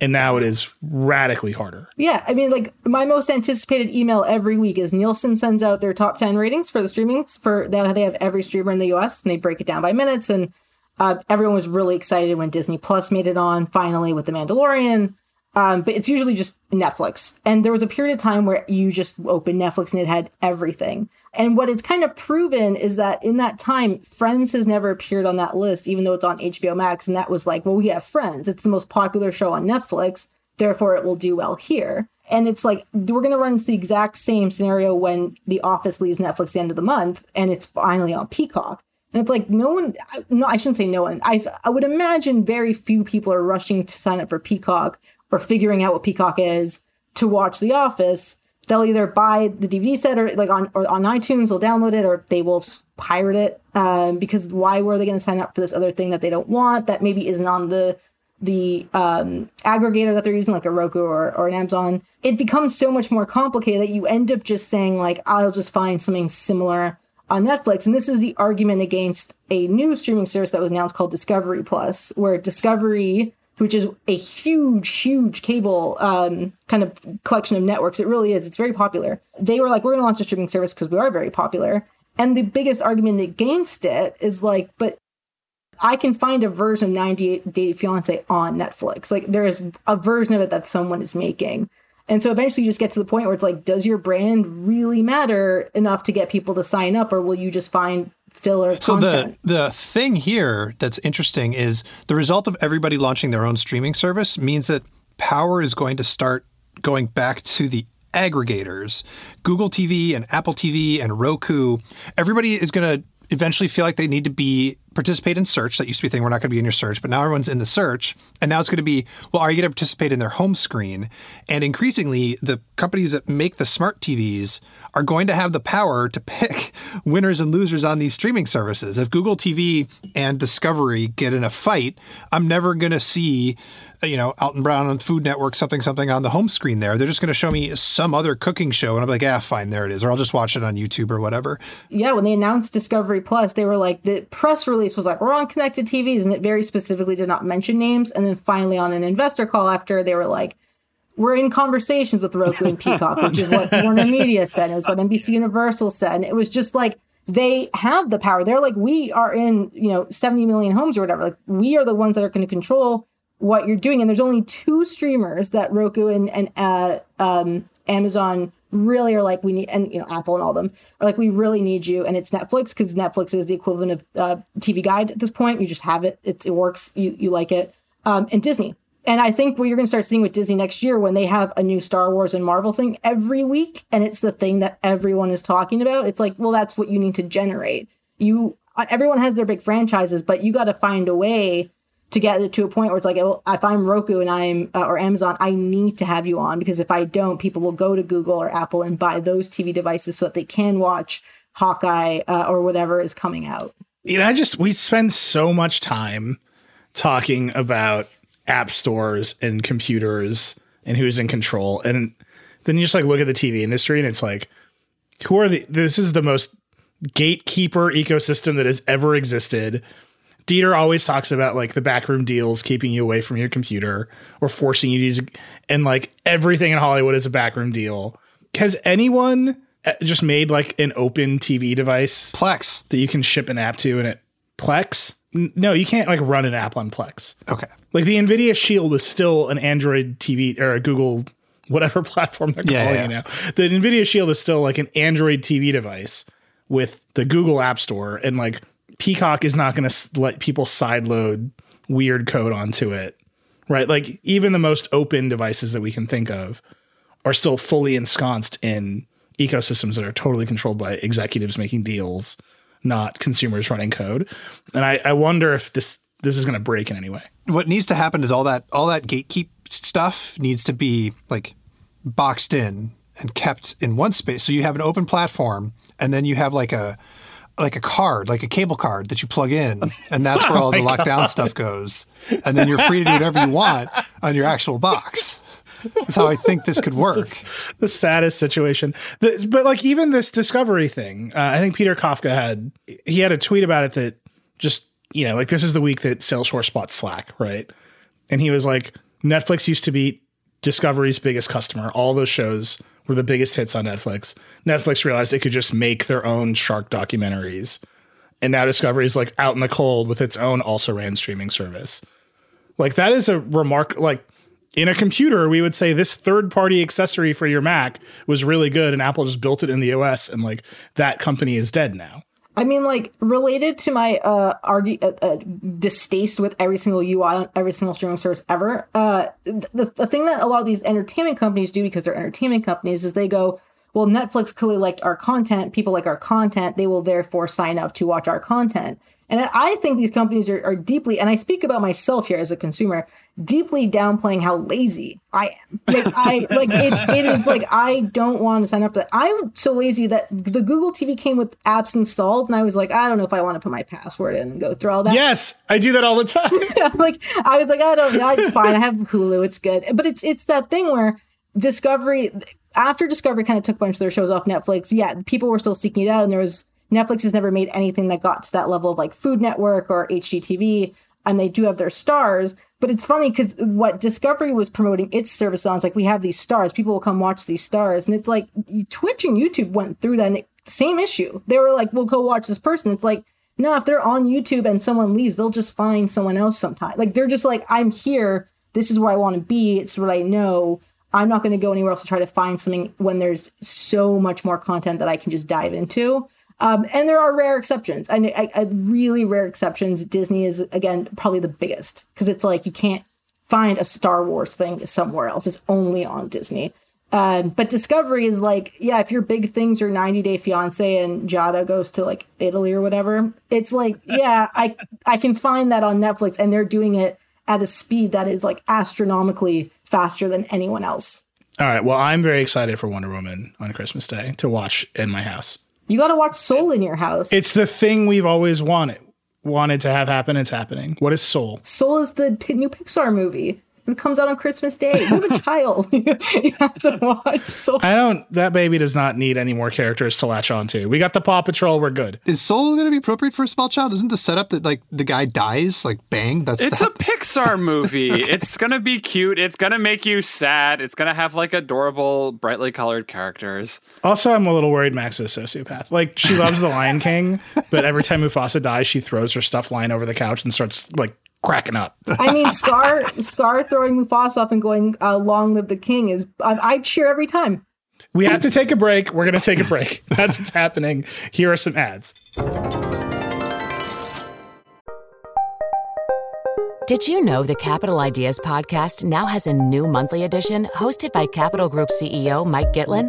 And now it is radically harder. Yeah. I mean, like, my most anticipated email every week is Nielsen sends out their top ten ratings for the streamings for that. They have every streamer in the U S, and they break it down by minutes. And uh, everyone was really excited when Disney Plus made it on finally with The Mandalorian. Um, but it's usually just Netflix. And there was a period of time where you just opened Netflix and it had everything. And what it's kind of proven is that in that time, Friends has never appeared on that list, even though it's on H B O Max. And that was like, well, we have Friends. It's the most popular show on Netflix. Therefore, it will do well here. And it's like, we're going to run into the exact same scenario when The Office leaves Netflix at the end of the month and it's finally on Peacock. And it's like, no one, no, I shouldn't say no one. I, I would imagine very few people are rushing to sign up for Peacock or figuring out what Peacock is to watch The Office. They'll either buy the D V D set or like on or on iTunes, they'll download it, or they will pirate it. Um, because why were they going to sign up for this other thing that they don't want, that maybe isn't on the the um, aggregator that they're using, like a Roku or, or an Amazon? It becomes so much more complicated that you end up just saying, like, I'll just find something similar on Netflix. And this is the argument against a new streaming service that was announced called Discovery Plus, where Discovery, which is a huge, huge cable um, kind of collection of networks. It really is. It's very popular. They were like, we're going to launch a streaming service because we are very popular. And the biggest argument against it is like, but I can find a version of ninety-eight Day Fiancé on Netflix. Like, there is a version of it that someone is making. And so eventually you just get to the point where it's like, does your brand really matter enough to get people to sign up, or will you just find filler so content? So the, the thing here that's interesting is the result of everybody launching their own streaming service means that power is going to start going back to the aggregators. Google T V and Apple T V and Roku, everybody is going to eventually feel like they need to be participate in search. That used to be a thing, we're not going to be in your search, but now everyone's in the search. And now it's going to be, well, are you going to participate in their home screen? And increasingly, the companies that make the smart T Vs are going to have the power to pick winners and losers on these streaming services. If Google T V and Discovery get in a fight, I'm never going to see, you know, Alton Brown on Food Network, something, something on the home screen there. They're just going to show me some other cooking show, and I'm like, ah, fine, there it is. Or I'll just watch it on YouTube or whatever. Yeah, when they announced Discovery Plus, they were like, the press release was like, we're on connected T Vs, and it very specifically did not mention names. And then finally on an investor call after, they were like, we're in conversations with Roku and Peacock, which is what WarnerMedia said. It was what N B C Universal said. And it was just like, they have the power. They're like, we are in, you know, seventy million homes or whatever. Like, we are the ones that are going to control what you're doing. And there's only two streamers that Roku and, and uh, um, Amazon really are like, we need, and, you know, Apple and all of them are like, we really need you. And it's Netflix, because Netflix is the equivalent of uh, T V Guide at this point. You just have it. It, it works. You, you like it. Um, and Disney. And I think what you're going to start seeing with Disney next year when they have a new Star Wars and Marvel thing every week, and it's the thing that everyone is talking about, it's like, well, that's what you need to generate. You, everyone has their big franchises, but you got to find a way to get it to a point where it's like, well, if I'm Roku and I'm uh, or Amazon, I need to have you on, because if I don't, people will go to Google or Apple and buy those T V devices so that they can watch Hawkeye uh, or whatever is coming out. You know, I just, we spend so much time talking about app stores and computers and who's in control. And then you just like look at the T V industry and it's like, who are the, this is the most gatekeeper ecosystem that has ever existed. Dieter always talks about like the backroom deals keeping you away from your computer or forcing you to use, and like everything in Hollywood is a backroom deal. Has anyone just made like an open T V device? Plex. That you can ship an app to, and it Plex? No, you can't like run an app on Plex. Okay. Like the NVIDIA Shield is still an Android T V or a Google, whatever platform they're yeah, calling yeah. it now. The NVIDIA Shield is still like an Android T V device with the Google App Store, and like Peacock is not going to let people sideload weird code onto it, right? Like even the most open devices that we can think of are still fully ensconced in ecosystems that are totally controlled by executives making deals, not consumers running code. And I, I wonder if this this is going to break in any way. What needs to happen is all that all that gatekeep stuff needs to be like boxed in and kept in one space. So you have an open platform, and then you have like a like a card, like a cable card that you plug in, and that's where all oh the lockdown God. stuff goes. And then you're free to do whatever you want on your actual box. That's how I think this could work. The saddest situation. This, but like even this Discovery thing, uh, I think Peter Kafka had, he had a tweet about it that just, you know, like this is the week that Salesforce bought Slack, right? And he was like, Netflix used to be Discovery's biggest customer. All those shows were the biggest hits on Netflix. Netflix realized it could just make their own shark documentaries. And now Discovery is like out in the cold with its own also-ran streaming service. Like that is a remark, like, in a computer, we would say this third-party accessory for your Mac was really good, and Apple just built it in the O S, and like that company is dead now. I mean, like related to my uh, argue, uh, uh, distaste with every single U I on every single streaming service ever, uh, the, the thing that a lot of these entertainment companies do, because they're entertainment companies, is they go, well, Netflix clearly liked our content. People like our content. They will therefore sign up to watch our content. And I think these companies are, are deeply, and I speak about myself here as a consumer, deeply downplaying how lazy I am. Like, I, like it, it is like, I don't want to sign up for that. I'm so lazy that the Google T V came with apps installed, and I was like, I don't know if I want to put my password in and go through all that. Yes, I do that all the time. Like, I was like, I don't know, it's fine. I have Hulu, it's good. But it's it's that thing where Discovery, after Discovery kind of took a bunch of their shows off Netflix, yeah, people were still seeking it out, and there was, Netflix has never made anything that got to that level of like Food Network or H G T V, and they do have their stars. But it's funny because what Discovery was promoting its service on is like, we have these stars, people will come watch these stars. And it's like Twitch and YouTube went through that, and it, same issue. They were like, we'll go watch this person. It's like, no, if they're on YouTube and someone leaves, they'll just find someone else sometime. Like they're just like, I'm here. This is where I want to be. It's what I know. I'm not going to go anywhere else to try to find something when there's so much more content that I can just dive into. Um, and there are rare exceptions. I, I, I really rare exceptions. Disney is, again, probably the biggest, because it's like you can't find a Star Wars thing somewhere else. It's only on Disney. Um, but Discovery is like, yeah, if your big things are ninety day fiance and Giada goes to like Italy or whatever, it's like, yeah, I I can find that on Netflix. And they're doing it at a speed that is like astronomically faster than anyone else. All right. Well, I'm very excited for Wonder Woman on Christmas Day to watch in my house. You got to watch Soul in your house. It's the thing we've always wanted wanted to have happen. It's happening. What is Soul? Soul is the p- new Pixar movie. It comes out on Christmas Day. You have a child. You have to watch Soul. I don't. That baby does not need any more characters to latch onto. We got the Paw Patrol. We're good. Is Soul going to be appropriate for a small child? Isn't the setup that like the guy dies, like bang? That's it's that. A Pixar movie. Okay. It's going to be cute. It's going to make you sad. It's going to have like adorable, brightly colored characters. Also, I'm a little worried Max is a sociopath. Like she loves the Lion King, but every time Mufasa dies, she throws her stuffed lion over the couch and starts like cracking up. I mean, Scar Scar throwing Mufasa off and going, uh, long live the king is, I, I cheer every time. We have to take a break. We're going to take a break. That's what's happening. Here are some ads. Did you know the Capital Ideas podcast now has a new monthly edition hosted by Capital Group C E O Mike Gitlin?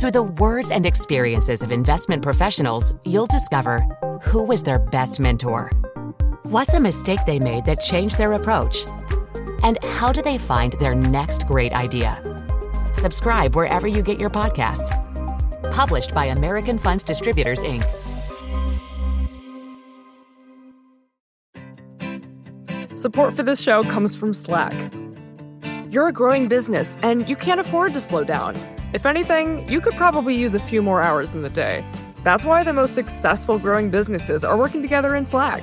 Through the words and experiences of investment professionals, you'll discover who was their best mentor, what's a mistake they made that changed their approach, and how do they find their next great idea? Subscribe wherever you get your podcasts. Published by American Funds Distributors, Incorporated Support for this show comes from Slack. You're a growing business, and you can't afford to slow down. If anything, you could probably use a few more hours in the day. That's why the most successful growing businesses are working together in Slack.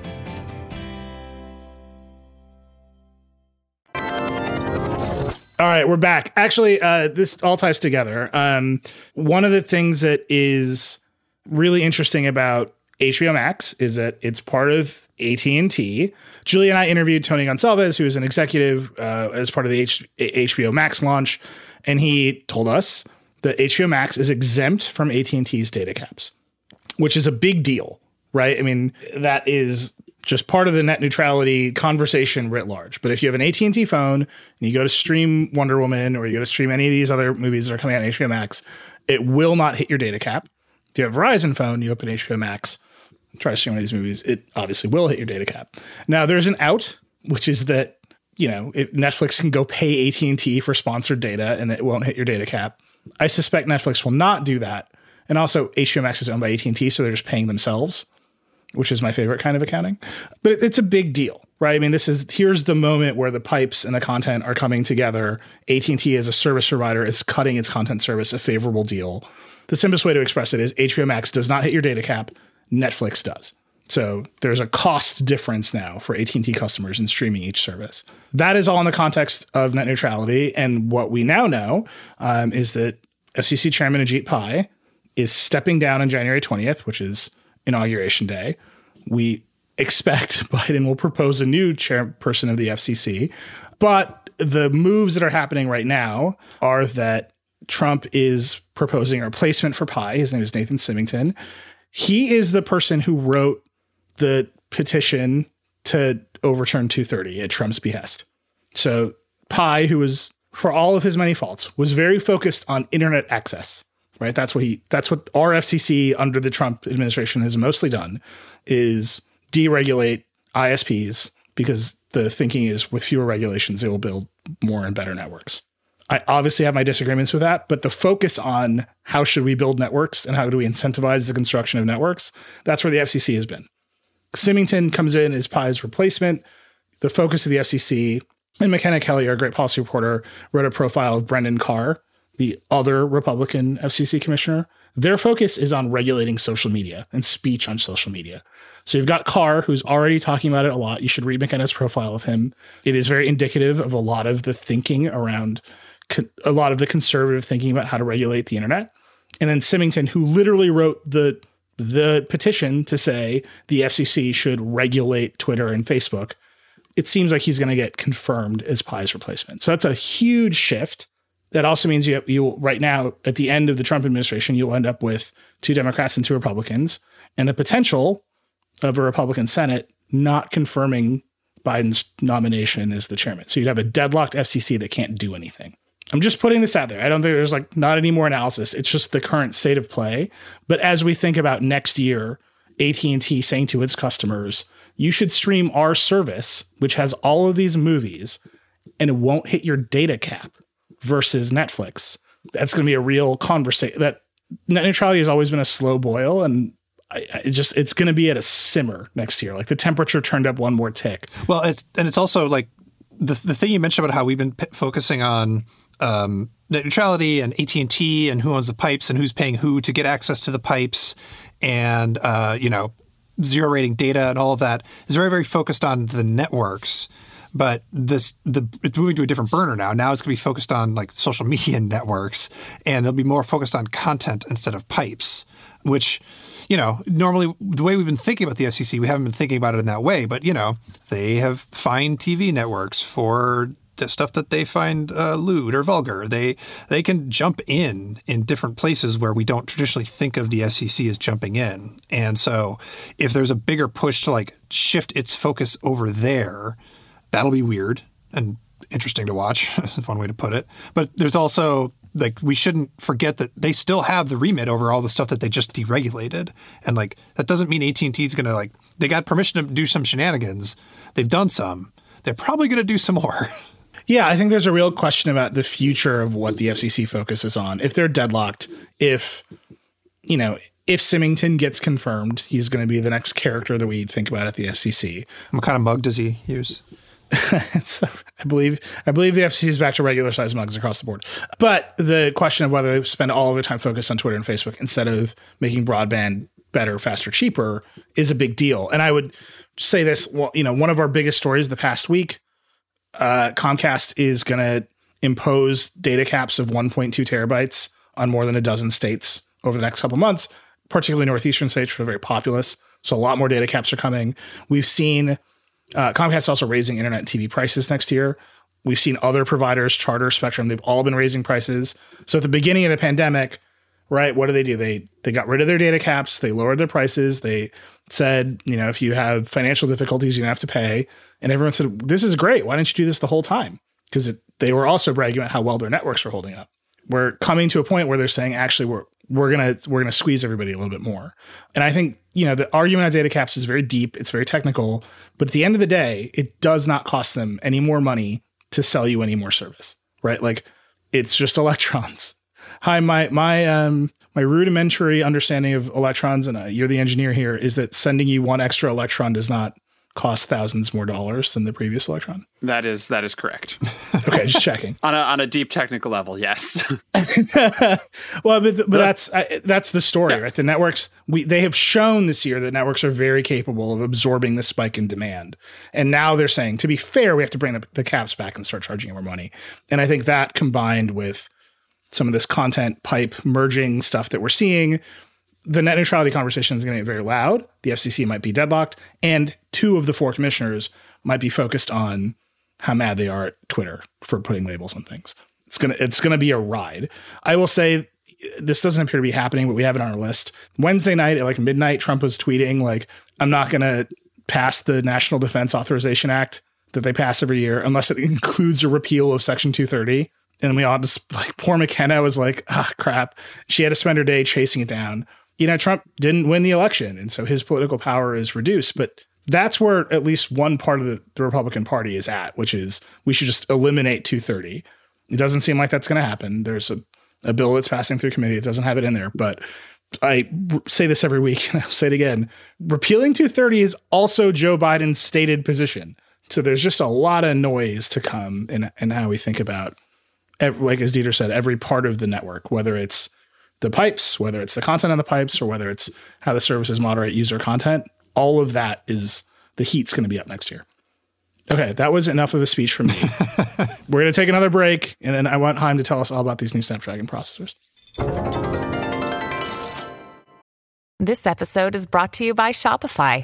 All right, we're back. Actually, uh, this all ties together. Um, one of the things that is really interesting about H B O Max is that it's part of A T and T. Julie and I interviewed Tony Gonsalves, who is an executive uh, as part of the H- HBO Max launch, and he told us that H B O Max is exempt from A T and T's data caps, which is a big deal, right? I mean, that is just part of the net neutrality conversation writ large. But if you have an A T and T phone and you go to stream Wonder Woman or you go to stream any of these other movies that are coming out on H B O Max, it will not hit your data cap. If you have a Verizon phone, you open H B O Max, try to stream one of these movies, it obviously will hit your data cap. Now, there's an out, which is that, you know, it, Netflix can go pay A T and T for sponsored data and it won't hit your data cap. I suspect Netflix will not do that. And also, H B O Max is owned by A T and T, so they're just paying themselves, which is my favorite kind of accounting. But it, it's a big deal, right? I mean, this is here's the moment where the pipes and the content are coming together. A T and T as a service provider is cutting its content service a favorable deal. The simplest way to express it is H B O Max does not hit your data cap. Netflix does. So there's a cost difference now for A T and T customers in streaming each service. That is all in the context of net neutrality. And what we now know um, is that F C C Chairman Ajit Pai is stepping down on January twentieth, which is Inauguration Day. We expect Biden will propose a new chairperson of the F C C. But the moves that are happening right now are that Trump is proposing a replacement for Pai. His name is Nathan Symington. He is the person who wrote the petition to overturn two thirty at Trump's behest. So Pai, who was, for all of his many faults, was very focused on internet access, right? That's what he, that's what our F C C under the Trump administration has mostly done, is deregulate I S Ps, because the thinking is with fewer regulations, they will build more and better networks. I obviously have my disagreements with that, but the focus on how should we build networks and how do we incentivize the construction of networks, that's where the F C C has been. Symington comes in as Pai's replacement. The focus of the F C C, and McKenna Kelly, our great policy reporter, wrote a profile of Brendan Carr, the other Republican F C C commissioner. Their focus is on regulating social media and speech on social media. So you've got Carr, who's already talking about it a lot. You should read McKenna's profile of him. It is very indicative of a lot of the thinking around a lot of the conservative thinking about how to regulate the internet. And then Symington, who literally wrote the the petition to say the F C C should regulate Twitter and Facebook, it seems like he's going to get confirmed as Pai's replacement. So that's a huge shift. That also means you, you right now, at the end of the Trump administration, you'll end up with two Democrats and two Republicans, and the potential of a Republican Senate not confirming Biden's nomination as the chairman. So you'd have a deadlocked F C C that can't do anything. I'm just putting this out there. I don't think there's like not any more analysis. It's just the current state of play. But as we think about next year, A T and T saying to its customers, you should stream our service, which has all of these movies, and it won't hit your data cap versus Netflix. That's going to be a real conversation. That net neutrality has always been a slow boil, and I, I just it's going to be at a simmer next year. Like the temperature turned up one more tick. Well, it's, and it's also like the the thing you mentioned about how we've been p- focusing on Um, net neutrality and A T and T and who owns the pipes and who's paying who to get access to the pipes and, uh, you know, zero rating data and all of that is very, very focused on the networks. But this the it's moving to a different burner now. Now it's going to be focused on like social media networks, and it'll be more focused on content instead of pipes. which, you know, normally the way we've been thinking about the F C C, we haven't been thinking about it in that way. But, you know, they have fined T V networks for the stuff that they find uh, lewd or vulgar. They they can jump in in different places where we don't traditionally think of the S E C as jumping in. And so if there's a bigger push to, like, shift its focus over there, that'll be weird and interesting to watch. That's one way to put it. But there's also, like, we shouldn't forget that they still have the remit over all the stuff that they just deregulated. And, like, that doesn't mean A T and T is going to, like, they got permission to do some shenanigans. They've done some. They're probably going to do some more. Yeah, I think there's a real question about the future of what the F C C focuses on. If they're deadlocked, if, you know, if Symington gets confirmed, he's going to be the next character that we think about at the F C C. What kind of mug does he use? So I believe I believe the F C C is back to regular size mugs across the board. But the question of whether they spend all of their time focused on Twitter and Facebook instead of making broadband better, faster, cheaper is a big deal. And I would say this, well, you know, one of our biggest stories the past week, uh, Comcast is going to impose data caps of one point two terabytes on more than a dozen states over the next couple months, particularly northeastern states, which are very populous. So a lot more data caps are coming. We've seen Uh, Comcast is also raising internet and T V prices next year. We've seen other providers, Charter, Spectrum, they've all been raising prices. So at the beginning of the pandemic, right, what do they do? They they got rid of their data caps. They lowered their prices. They said, you know, if you have financial difficulties, you don't have to pay. And everyone said, this is great. Why didn't you do this the whole time? Because they were also bragging about how well their networks were holding up. We're coming to a point where they're saying, actually, we're we're gonna we're gonna squeeze everybody a little bit more. And I think, you know, the argument on data caps is very deep. It's very technical. But at the end of the day, it does not cost them any more money to sell you any more service, right? Like, it's just electrons. Hi, my my um my rudimentary understanding of electrons, and uh, you're the engineer here, is that sending you one extra electron does not cost thousands more dollars than the previous electron. That is that is correct. Okay, just checking. on a on a deep technical level, yes. Well, but, but that's I, that's the story, yeah. Right? The networks we they have shown this year that networks are very capable of absorbing the spike in demand, and now they're saying, to be fair, we have to bring the, the caps back and start charging more money. And I think that, combined with some of this content pipe merging stuff that we're seeing, the net neutrality conversation is going to get very loud. The F C C might be deadlocked, and two of the four commissioners might be focused on how mad they are at Twitter for putting labels on things. It's gonna it's gonna be a ride. I will say this doesn't appear to be happening, but we have it on our list. Wednesday night at like midnight, Trump was tweeting like, "I'm not gonna pass the National Defense Authorization Act that they pass every year unless it includes a repeal of Section two thirty." And we all just like, poor McKenna was like, "Ah, crap." She had to spend her day chasing it down. You know, Trump didn't win the election, and so his political power is reduced. But that's where at least one part of the, the Republican Party is at, which is we should just eliminate two thirty. It doesn't seem like that's going to happen. There's a, a bill that's passing through committee. It doesn't have it in there. But I say this every week, and I'll say it again. Repealing two thirty is also Joe Biden's stated position. So there's just a lot of noise to come in, in how we think about, like as Dieter said, every part of the network, whether it's the pipes, whether it's the content on the pipes, or whether it's how the services moderate user content. All of that is, the heat's going to be up next year. Okay, that was enough of a speech from me. We're going to take another break, and then I want Chaim to tell us all about these new Snapdragon processors. This episode is brought to you by Shopify.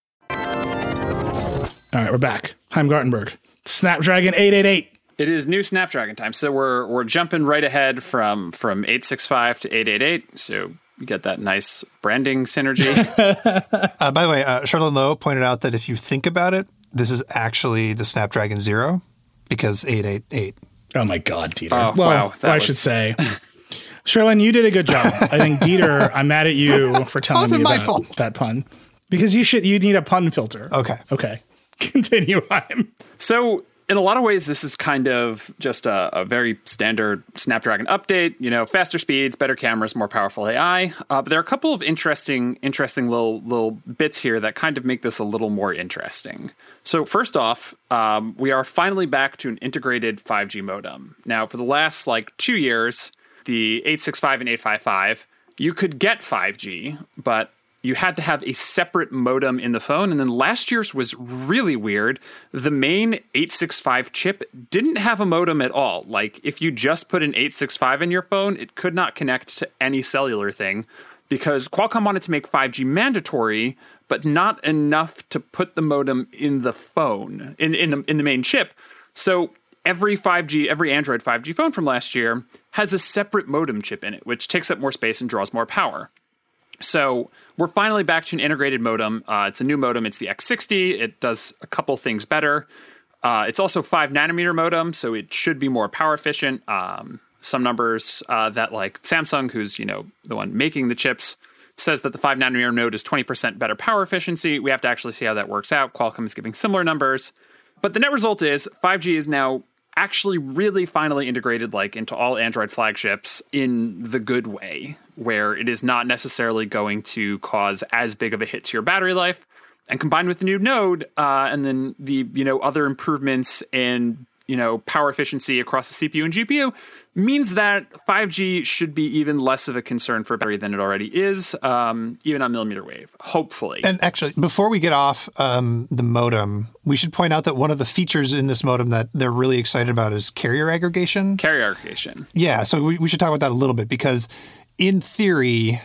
All right, we're back. Chaim Gartenberg, Snapdragon eight eighty-eight. It is new Snapdragon time. So we're we're jumping right ahead from, from eight sixty-five to eight eighty-eight. So You get that nice branding synergy. uh, by the way, uh, Charlotte Lowe pointed out that if you think about it, this is actually the Snapdragon Zero because eight eight eight. Oh, my God, Dieter. Oh, well, wow, that I was... should say. Sherlyn, you did a good job. I think, Dieter, I'm mad at you for telling me that, that pun. Because you should you need a pun filter. Okay. Okay. Continue on. So in a lot of ways, this is kind of just a, a very standard Snapdragon update. You know, faster speeds, better cameras, more powerful A I. Uh, but there are a couple of interesting, interesting little little bits here that kind of make this a little more interesting. So first off, um, we are finally back to an integrated five G modem. Now, for the last like two years, the eight sixty-five and eight fifty-five, you could get five G, but you had to have a separate modem in the phone. And then last year's was really weird. The main eight sixty-five chip didn't have a modem at all. Like, if you just put an eight sixty-five in your phone, it could not connect to any cellular thing because Qualcomm wanted to make five G mandatory, but not enough to put the modem in the phone, in, in, the, in the main chip. So every five G, every Android five G phone from last year has a separate modem chip in it, which takes up more space and draws more power. So we're finally back to an integrated modem. Uh, it's a new modem. It's the X sixty. It does a couple things better. Uh, it's also five nanometer modem, so it should be more power efficient. Um, some numbers uh, that like Samsung, who's, you know, the one making the chips, says that the five nanometer node is twenty percent better power efficiency. We have to actually see how that works out. Qualcomm is giving similar numbers. But the net result is five G is now actually really finally integrated like into all Android flagships in the good way, where it is not necessarily going to cause as big of a hit to your battery life. And combined with the new node uh, and then the, you know, other improvements in, you know, power efficiency across the C P U and G P U means that five G should be even less of a concern for battery than it already is, um, even on millimeter wave, hopefully. And actually, before we get off um, the modem, we should point out that one of the features in this modem that they're really excited about is carrier aggregation. Carrier aggregation. Yeah, so we, we should talk about that a little bit because in theory,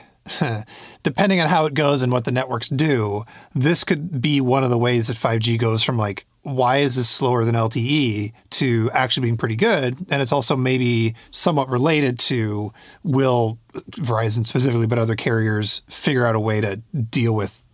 depending on how it goes and what the networks do, this could be one of the ways that five G goes from like, why is this slower than L T E to actually being pretty good? And it's also maybe somewhat related to will Verizon specifically, but other carriers figure out a way to deal with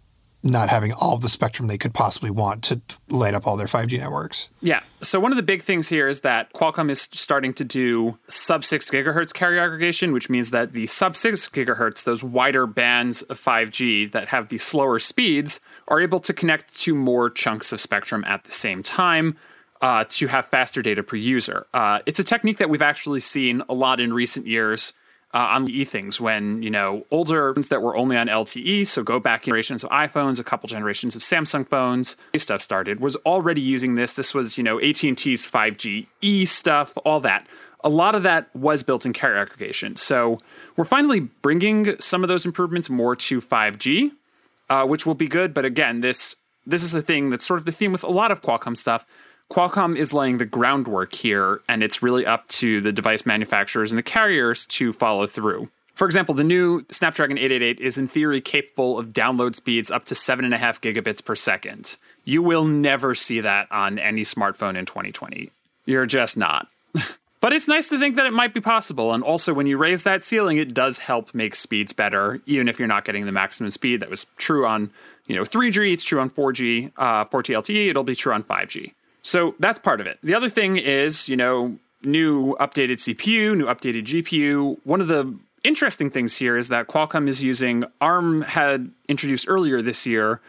not having all of the spectrum they could possibly want to light up all their five G networks. Yeah. So one of the big things here is that Qualcomm is starting to do sub six gigahertz carrier aggregation, which means that the sub six gigahertz, those wider bands of five G that have the slower speeds, are able to connect to more chunks of spectrum at the same time uh, to have faster data per user. Uh, it's a technique that we've actually seen a lot in recent years Uh, on the e-things when, you know, older ones that were only on L T E, so go back generations of iPhones, a couple generations of Samsung phones, stuff started, was already using this. This was, you know, A T and T's five G E stuff, all that. A lot of that was built in carrier aggregation. So we're finally bringing some of those improvements more to five G, uh, which will be good. But again, this this is a thing that's sort of the theme with a lot of Qualcomm stuff. Qualcomm is laying the groundwork here, and it's really up to the device manufacturers and the carriers to follow through. For example, the new Snapdragon eight eighty-eight is in theory capable of download speeds up to seven and a half gigabits per second. You will never see that on any smartphone in twenty twenty. You're just not. But it's nice to think that it might be possible. And also when you raise that ceiling, it does help make speeds better, even if you're not getting the maximum speed. That was true on, you know, three G. It's true on four G, uh, four G L T E. It'll be true on five G. So that's part of it. The other thing is, you know, new updated C P U, new updated G P U. One of the interesting things here is that Qualcomm is using, ARM had introduced earlier this year,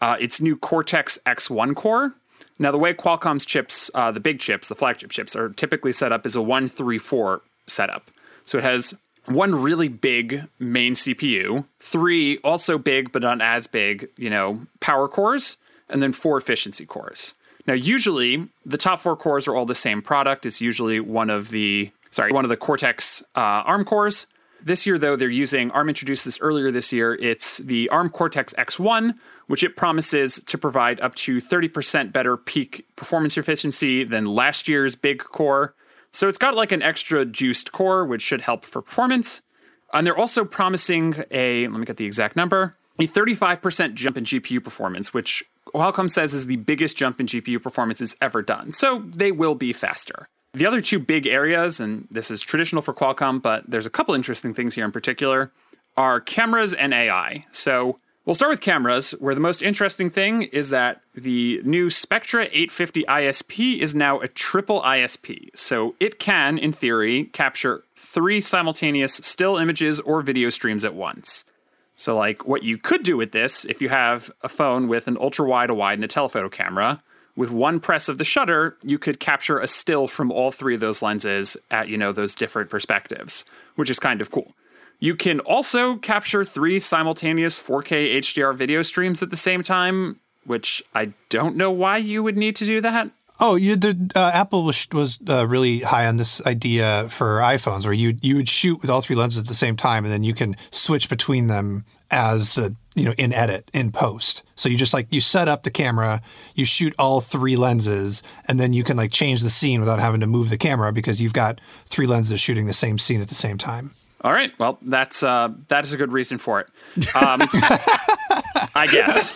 uh, its new Cortex X one core. Now, the way Qualcomm's chips, uh, the big chips, the flagship chips, are typically set up is a one three four setup. So it has one really big main C P U, three also big but not as big, you know, power cores, and then four efficiency cores. Now, usually the top four cores are all the same product. It's usually one of the, sorry, one of the Cortex uh, ARM cores. This year, though, they're using, ARM introduced this earlier this year. It's the ARM Cortex X one, which it promises to provide up to thirty percent better peak performance efficiency than last year's big core. So it's got like an extra juiced core, which should help for performance. And they're also promising a, let me get the exact number, a thirty-five percent jump in G P U performance, which Qualcomm says is the biggest jump in G P U performance it's ever done. So they will be faster. The other two big areas, and this is traditional for Qualcomm, but there's a couple interesting things here in particular. are cameras and A I. So we'll start with cameras, where the most interesting thing is that the new Spectra eight fifty I S P is now a triple I S P. So it can, in theory, capture three simultaneous still images or video streams at once. So, like, what you could do with this, if you have a phone with an ultra-wide, a wide, and a telephoto camera, with one press of the shutter, you could capture a still from all three of those lenses at, you know, those different perspectives, which is kind of cool. You can also capture three simultaneous four K H D R video streams at the same time, which I don't know why you would need to do that. Oh, you did, uh, Apple was, was uh, really high on this idea for iPhones, where you you would shoot with all three lenses at the same time, and then you can switch between them as the, you know, in edit, in post. So you just like you set up the camera, you shoot all three lenses, and then you can like change the scene without having to move the camera because you've got three lenses shooting the same scene at the same time. All right. Well, that's uh, that is a good reason for it, um, I guess.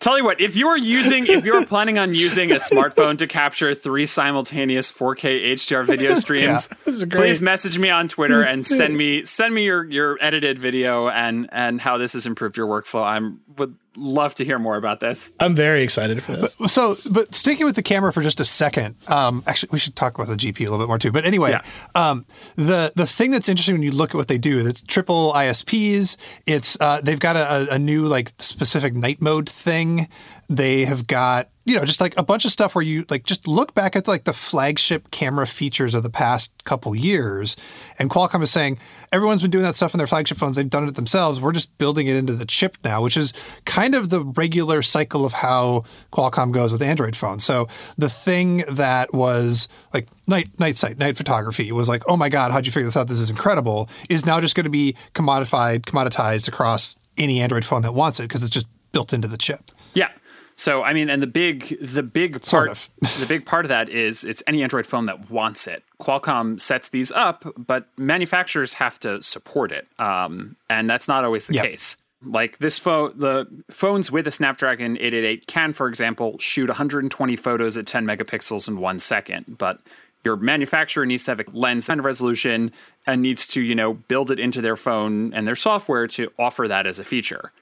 Tell you what, if you are using, if you are planning on using a smartphone to capture three simultaneous four K H D R video streams, yeah, please message me on Twitter and send me send me your, your edited video and and how this has improved your workflow. I'm would love to hear more about this. I'm very excited for this. But, so, but sticking with the camera for just a second, um, actually, we should talk about the G P U a little bit more too. But anyway, yeah. um, the the thing that's interesting when you look at what they do, it's triple I S Ps. It's uh, they've got a, a new like specific night mode thing. They have got, you know, just like a bunch of stuff where you like just look back at like the flagship camera features of the past couple years, and Qualcomm is saying everyone's been doing that stuff in their flagship phones. They've done it themselves. We're just building it into the chip now, which is kind of the regular cycle of how Qualcomm goes with Android phones. So the thing that was like night night sight, night photography was like, oh my God, how'd you figure this out? This is incredible. Is now just going to be commodified, commoditized across any Android phone that wants it because it's just built into the chip. Yeah. So, I mean, and the big, the big part, of. the big part of that is it's any Android phone that wants it. Qualcomm sets these up, but manufacturers have to support it, um, and that's not always the yep. case. Like this phone, the phones with a Snapdragon eight eighty-eight can, for example, shoot one hundred twenty photos at ten megapixels in one second, but your manufacturer needs to have a lens kind of resolution and needs to, you know, build it into their phone and their software to offer that as a feature.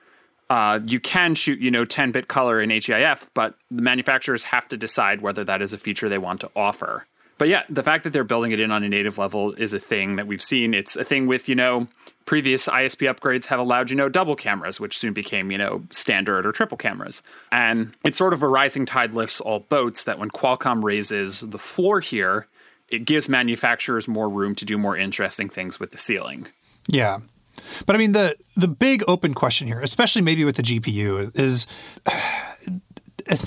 Uh, you can shoot, you know, ten-bit color in H E I F, but the manufacturers have to decide whether that is a feature they want to offer. But yeah, the fact that they're building it in on a native level is a thing that we've seen. It's a thing with, you know, previous I S P upgrades have allowed, you know, double cameras, which soon became, you know, standard or triple cameras. And it's sort of a rising tide lifts all boats that when Qualcomm raises the floor here, it gives manufacturers more room to do more interesting things with the ceiling. Yeah. But I mean, the the big open question here, especially maybe with the G P U, is uh,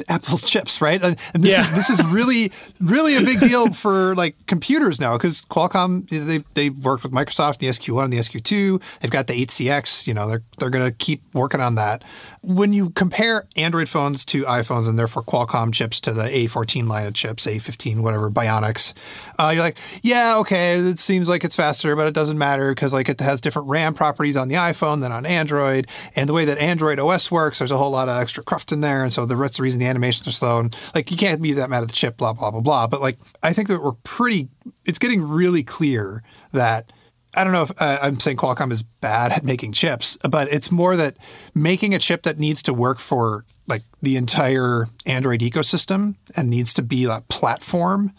Apple's chips, right? And this, yeah. is, this is really, really a big deal for like computers now, because Qualcomm, they they worked with Microsoft, the S Q one and the S Q two. They've got the eight C X, you know, they're, they're going to keep working on that. When you compare Android phones to iPhones and therefore Qualcomm chips to the A fourteen line of chips, A fifteen, whatever, Bionics, uh, you're like, yeah, okay, it seems like it's faster, but it doesn't matter because like it has different RAM properties on the iPhone than on Android. And the way that Android O S works, there's a whole lot of extra cruft in there. And so the rest of the and the animations are slow, and like you can't be that mad at the chip, blah, blah, blah, blah. But like, I think that we're pretty, it's getting really clear that, I don't know if uh, I'm saying Qualcomm is bad at making chips, but it's more that making a chip that needs to work for like the entire Android ecosystem and needs to be a platform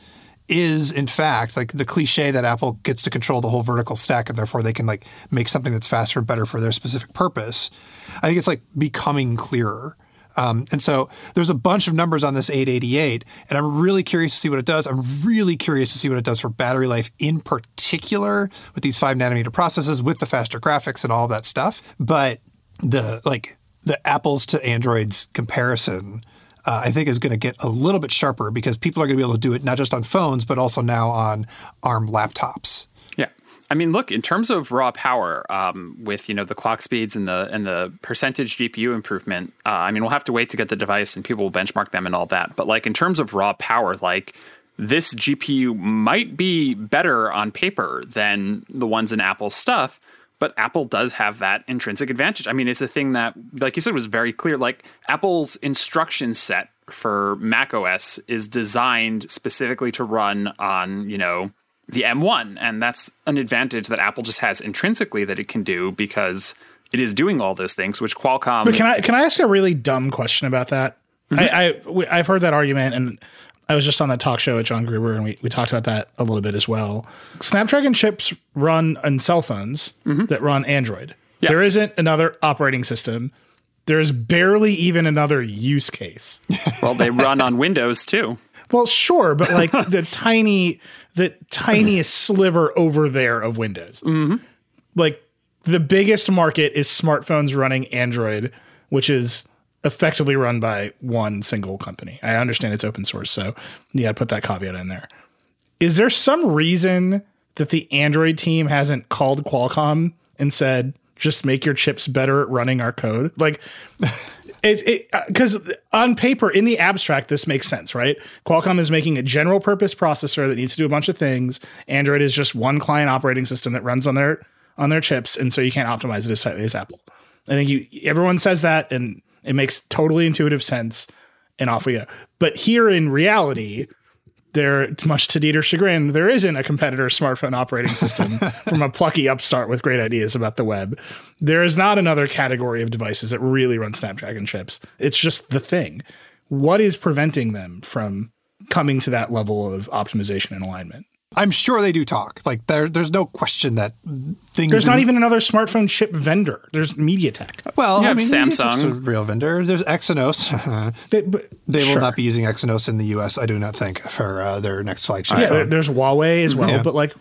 is in fact like the cliche that Apple gets to control the whole vertical stack and therefore they can like make something that's faster and better for their specific purpose. I think it's like becoming clearer. Um, and so there's a bunch of numbers on this eight eighty-eight, and I'm really curious to see what it does. I'm really curious to see what it does for battery life in particular with these five nanometer processes, with the faster graphics and all that stuff. But the like the Apples to Androids comparison, uh, I think, is going to get a little bit sharper because people are going to be able to do it not just on phones, but also now on ARM laptops. I mean, look, in terms of raw power, um, with, you know, the clock speeds and the and the percentage G P U improvement, uh, I mean, we'll have to wait to get the device and people will benchmark them and all that. But like in terms of raw power, like this G P U might be better on paper than the ones in Apple's stuff. But Apple does have that intrinsic advantage. I mean, it's a thing that, like you said, was very clear. Like Apple's instruction set for macOS is designed specifically to run on, you know, the M one. And that's an advantage that Apple just has intrinsically that it can do because it is doing all those things, which Qualcomm... But can I can I ask a really dumb question about that? Mm-hmm. I, I, I've heard that argument, and I was just on that talk show at John Gruber, and we, we talked about that a little bit as well. Snapdragon chips run on cell phones mm-hmm. that run Android. Yep. There isn't another operating system. There's barely even another use case. Well, they run on Windows, too. Well, sure, but like the tiny, the tiniest sliver over there of Windows. Mm-hmm. Like the biggest market is smartphones running Android, which is effectively run by one single company. I understand it's open source, so you got to put that caveat in there. Is there some reason that the Android team hasn't called Qualcomm and said, just make your chips better at running our code? Like, it because it, on paper, in the abstract, this makes sense, right? Qualcomm is making a general purpose processor that needs to do a bunch of things. Android is just one client operating system that runs on their on their chips, and so you can't optimize it as tightly as Apple. I think you everyone says that, and it makes totally intuitive sense, and off we go. But here in reality, there, much to Dieter's chagrin, there isn't a competitor smartphone operating system from a plucky upstart with great ideas about the web. There is not another category of devices that really run Snapdragon chips. It's just the thing. What is preventing them from coming to that level of optimization and alignment? I'm sure they do talk. Like there, there's no question that things. There's not in, even another smartphone chip vendor. There's MediaTek. Well, yeah, I mean, Samsung's a real vendor. There's Exynos. they but, they sure. will not be using Exynos in the U S. I do not think for uh, their next flagship. Yeah, phone. There's Huawei as well, yeah. But like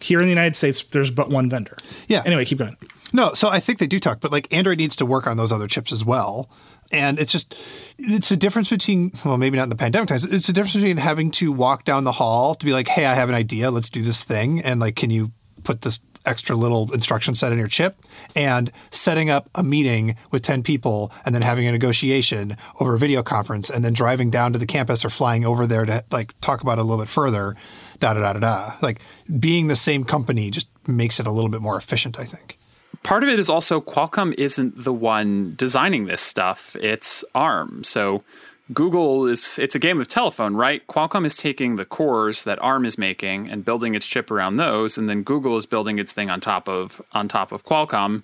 here in the United States, there's but one vendor. Yeah. Anyway, keep going. No, so I think they do talk, but like Android needs to work on those other chips as well. And it's just, it's a difference between, well, maybe not in the pandemic times, it's a difference between having to walk down the hall to be like, hey, I have an idea, let's do this thing. And like, can you put this extra little instruction set in your chip? And setting up a meeting with ten people and then having a negotiation over a video conference and then driving down to the campus or flying over there to like talk about it a little bit further, da da da da da. Like being the same company just makes it a little bit more efficient, I think. Part of it is also Qualcomm isn't the one designing this stuff. It's ARM. So Google is, it's a game of telephone, right? Qualcomm is taking the cores that ARM is making and building its chip around those. And then Google is building its thing on top of, on top of Qualcomm.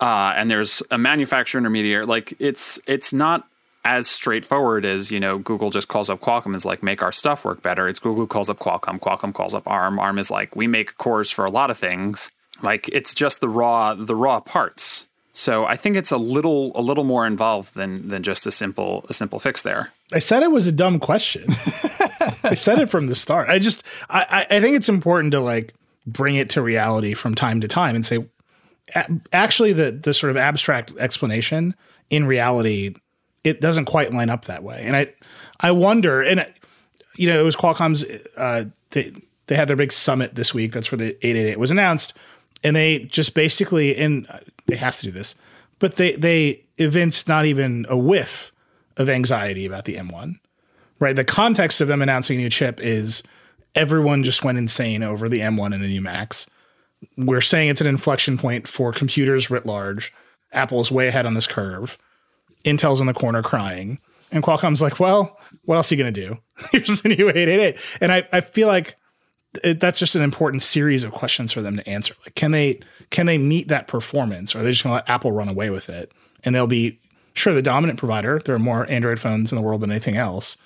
Uh, and there's a manufacturer intermediary. Like it's, it's not as straightforward as, you know, Google just calls up Qualcomm and is like, make our stuff work better. It's Google calls up Qualcomm. Qualcomm calls up ARM. ARM is like, we make cores for a lot of things. Like it's just the raw, the raw parts. So I think it's a little, a little more involved than than just a simple, a simple fix there. I said it was a dumb question. I said it from the start. I just, I, I think it's important to like bring it to reality from time to time and say, actually, the the sort of abstract explanation in reality, it doesn't quite line up that way. And I, I wonder, and I, you know, it was Qualcomm's. Uh, they they had their big summit this week. That's where the eight eighty-eight was announced. And they just basically, and they have to do this, but they, they evince not even a whiff of anxiety about the M one, right? The context of them announcing a new chip is everyone just went insane over the M one and the new Macs. We're saying it's an inflection point for computers writ large. Apple's way ahead on this curve. Intel's in the corner crying. And Qualcomm's like, well, what else are you going to do? Here's the new eight eighty-eight. And I, I feel like It, that's just an important series of questions for them to answer. Like, can they can they meet that performance, or are they just going to let Apple run away with it? And they'll be, sure, the dominant provider. There are more Android phones in the world than anything else.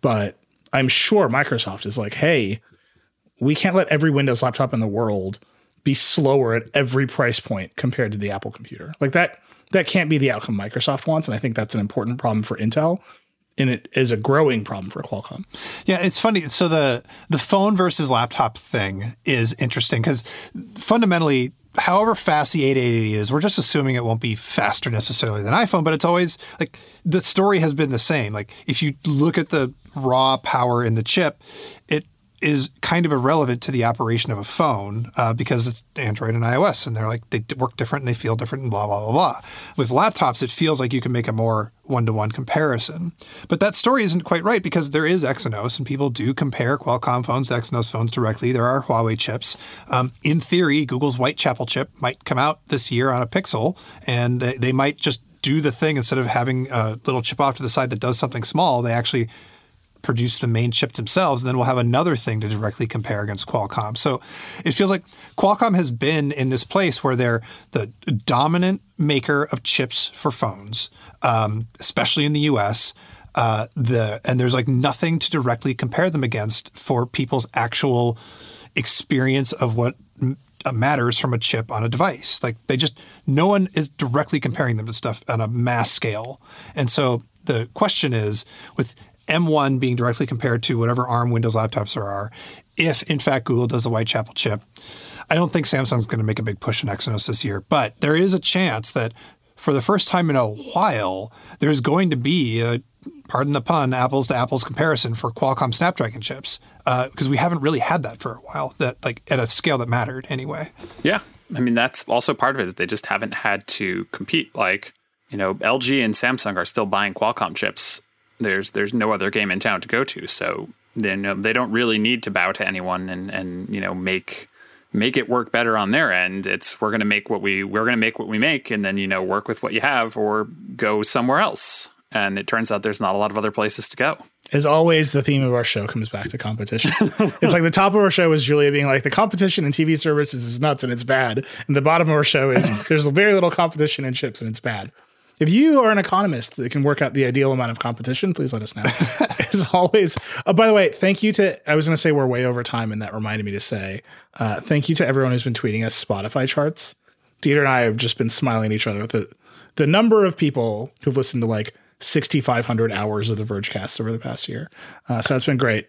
But I'm sure Microsoft is like, hey, we can't let every Windows laptop in the world be slower at every price point compared to the Apple computer. Like that, that can't be the outcome Microsoft wants. And I think that's an important problem for Intel. And it is a growing problem for Qualcomm. Yeah, it's funny. So the the phone versus laptop thing is interesting because fundamentally, however fast the eight eighty-eight is, we're just assuming it won't be faster necessarily than iPhone, but it's always like the story has been the same. Like if you look at the raw power in the chip, it is kind of irrelevant to the operation of a phone uh, because it's Android and iOS, and they're like they work different and they feel different and blah, blah, blah, blah. With laptops, it feels like you can make a more one-to-one comparison. But that story isn't quite right because there is Exynos, and people do compare Qualcomm phones to Exynos phones directly. There are Huawei chips. Um, in theory, Google's Whitechapel chip might come out this year on a Pixel, and they, they might just do the thing instead of having a little chip off to the side that does something small. They actually produce the main chip themselves, and then we'll have another thing to directly compare against Qualcomm. So it feels like Qualcomm has been in this place where they're the dominant maker of chips for phones, um, especially in the U S, uh, the and there's like nothing to directly compare them against for people's actual experience of what matters from a chip on a device. Like they just, no one is directly comparing them to stuff on a mass scale. And so the question is, with M one being directly compared to whatever ARM Windows laptops there are, if in fact Google does the Whitechapel chip, I don't think Samsung's going to make a big push in Exynos this year, but there is a chance that for the first time in a while, there's going to be a, pardon the pun, apples to apples comparison for Qualcomm Snapdragon chips, because uh, we haven't really had that for a while, that like at a scale that mattered anyway. Yeah. I mean, that's also part of it, is they just haven't had to compete. Like, you know, L G and Samsung are still buying Qualcomm chips. There's there's no other game in town to go to. So they know, they don't really need to bow to anyone and, and you know, make make it work better on their end. It's we're going to make what we we're going to make what we make, and then, you know, work with what you have or go somewhere else. And it turns out there's not a lot of other places to go. As always, the theme of our show comes back to competition. It's like the top of our show is Julia being like, the competition in T V services is nuts and it's bad. And the bottom of our show is there's very little competition in chips and it's bad. If you are an economist that can work out the ideal amount of competition, please let us know. As always, oh, by the way, thank you to, I was going to say we're way over time, and that reminded me to say, uh, thank you to everyone who's been tweeting us Spotify charts. Dieter and I have just been smiling at each other with the, the number of people who've listened to like six thousand five hundred hours of the Vergecast over the past year. Uh, so that's been great.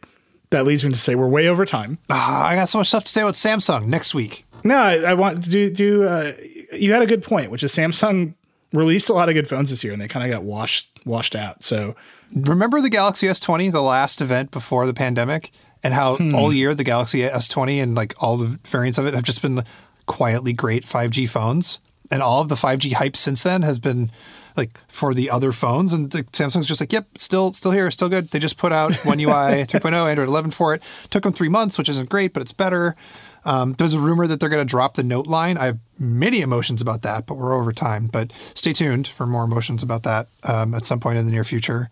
That leads me to say we're way over time. Uh, I got so much stuff to say about Samsung next week. No, I, I want to do, do uh, you had a good point, which is Samsung released a lot of good phones this year and they kind of got washed washed out. So remember the Galaxy S twenty, the last event before the pandemic, and how hmm. all year the Galaxy S twenty and like all the variants of it have just been quietly great five G phones. And all of the five G hype since then has been like for the other phones, and Samsung's just like, yep, still still here, still good. They just put out One U I three point oh, Android eleven for it. Took them three months, which isn't great, but it's better. Um, there's a rumor that they're going to drop the Note line. I have many emotions about that, but we're over time. But stay tuned for more emotions about that um, at some point in the near future.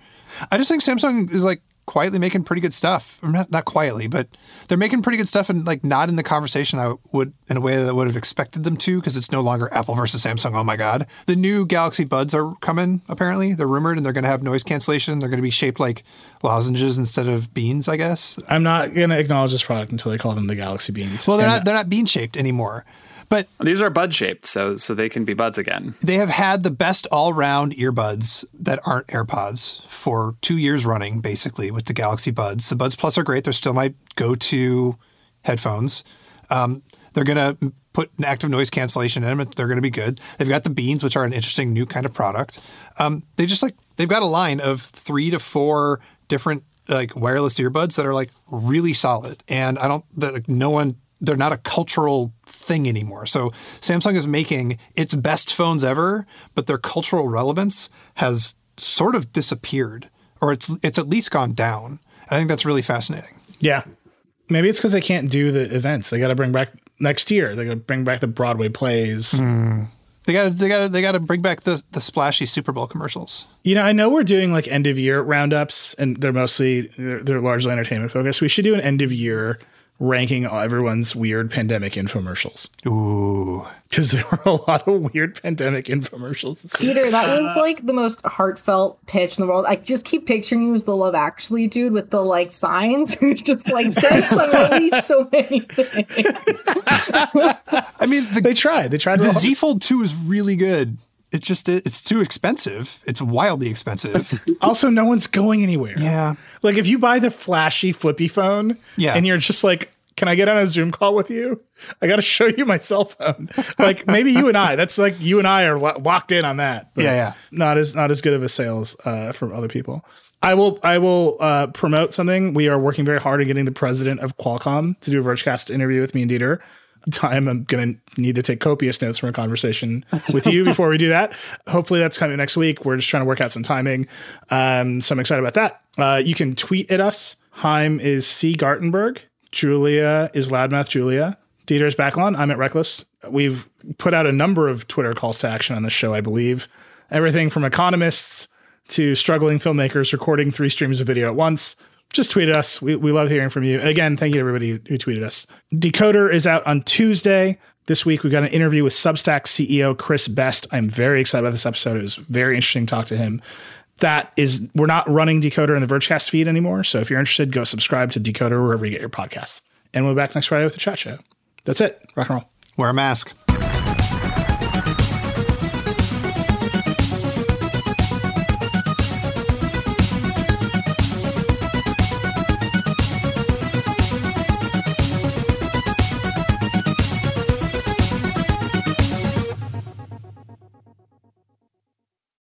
I just think Samsung is like quietly making pretty good stuff. Not, not quietly, but they're making pretty good stuff, and like not in the conversation I would, in a way that I would have expected them to, because it's no longer Apple versus Samsung. Oh my God. The new Galaxy Buds are coming, apparently. They're rumored, and they're going to have noise cancellation. They're going to be shaped like lozenges instead of beans, I guess. I'm not going to acknowledge this product until they call them the Galaxy Beans. Well, they're and not they're not bean shaped anymore. But these are bud shaped, so so they can be buds again. They have had the best all-round earbuds that aren't AirPods for two years running, basically, with the Galaxy Buds. The Buds Plus are great. They're still my go-to headphones. Um, they're going to put an active noise cancellation in them. They're going to be good. They've got the Beans, which are an interesting new kind of product. Um, they just like they've got a line of three to four different like wireless earbuds that are like really solid. And I don't like no one. They're not a cultural thing anymore. So Samsung is making its best phones ever, but their cultural relevance has sort of disappeared, or it's it's at least gone down. I think that's really fascinating. Yeah. Maybe it's because they can't do the events. They got to bring back next year. They got to bring back the Broadway plays. Mm. They got to they got to they got to bring back the the splashy Super Bowl commercials. You know, I know we're doing like end of year roundups, and they're mostly they're, they're largely entertainment focused. We should do an end of year ranking everyone's weird pandemic infomercials. Ooh. Because there were a lot of weird pandemic infomercials. Dieter, that was like the most heartfelt pitch in the world. I just keep picturing you as the Love Actually dude with the like signs who's just like Samsung released so many things. I mean, the, they tried. They tried. The Z Fold two is really good. It just it's too expensive. It's wildly expensive. Also, no one's going anywhere. Yeah. Like if you buy the flashy flippy phone yeah. and you're just like, can I get on a Zoom call with you? I got to show you my cell phone. Like maybe you and I, that's like you and I are lo- locked in on that. Yeah, yeah. Not as not as good of a sales uh, from other people. I will I will uh, promote something. We are working very hard at getting the president of Qualcomm to do a Vergecast interview with me and Dieter. Time I'm going to need to take copious notes from a conversation with you before we do that. Hopefully that's coming next week. We're just trying to work out some timing. Um, so I'm excited about that. Uh, you can tweet at us. Chaim is C Gartenberg. Julia is Loudmouth Julia. Dieter is Backlon. I'm at Reckless. We've put out a number of Twitter calls to action on this show, I believe. Everything from economists to struggling filmmakers recording three streams of video at once just tweet at us. We, we love hearing from you. And again, thank you to everybody who, who tweeted us. Decoder is out on Tuesday. This week, we got an interview with Substack C E O Chris Best. I'm very excited about this episode. It was very interesting to talk to him. That is, we're not running Decoder in the Vergecast feed anymore. So if you're interested, go subscribe to Decoder wherever you get your podcasts. And we'll be back next Friday with the chat show. That's it. Rock and roll. Wear a mask.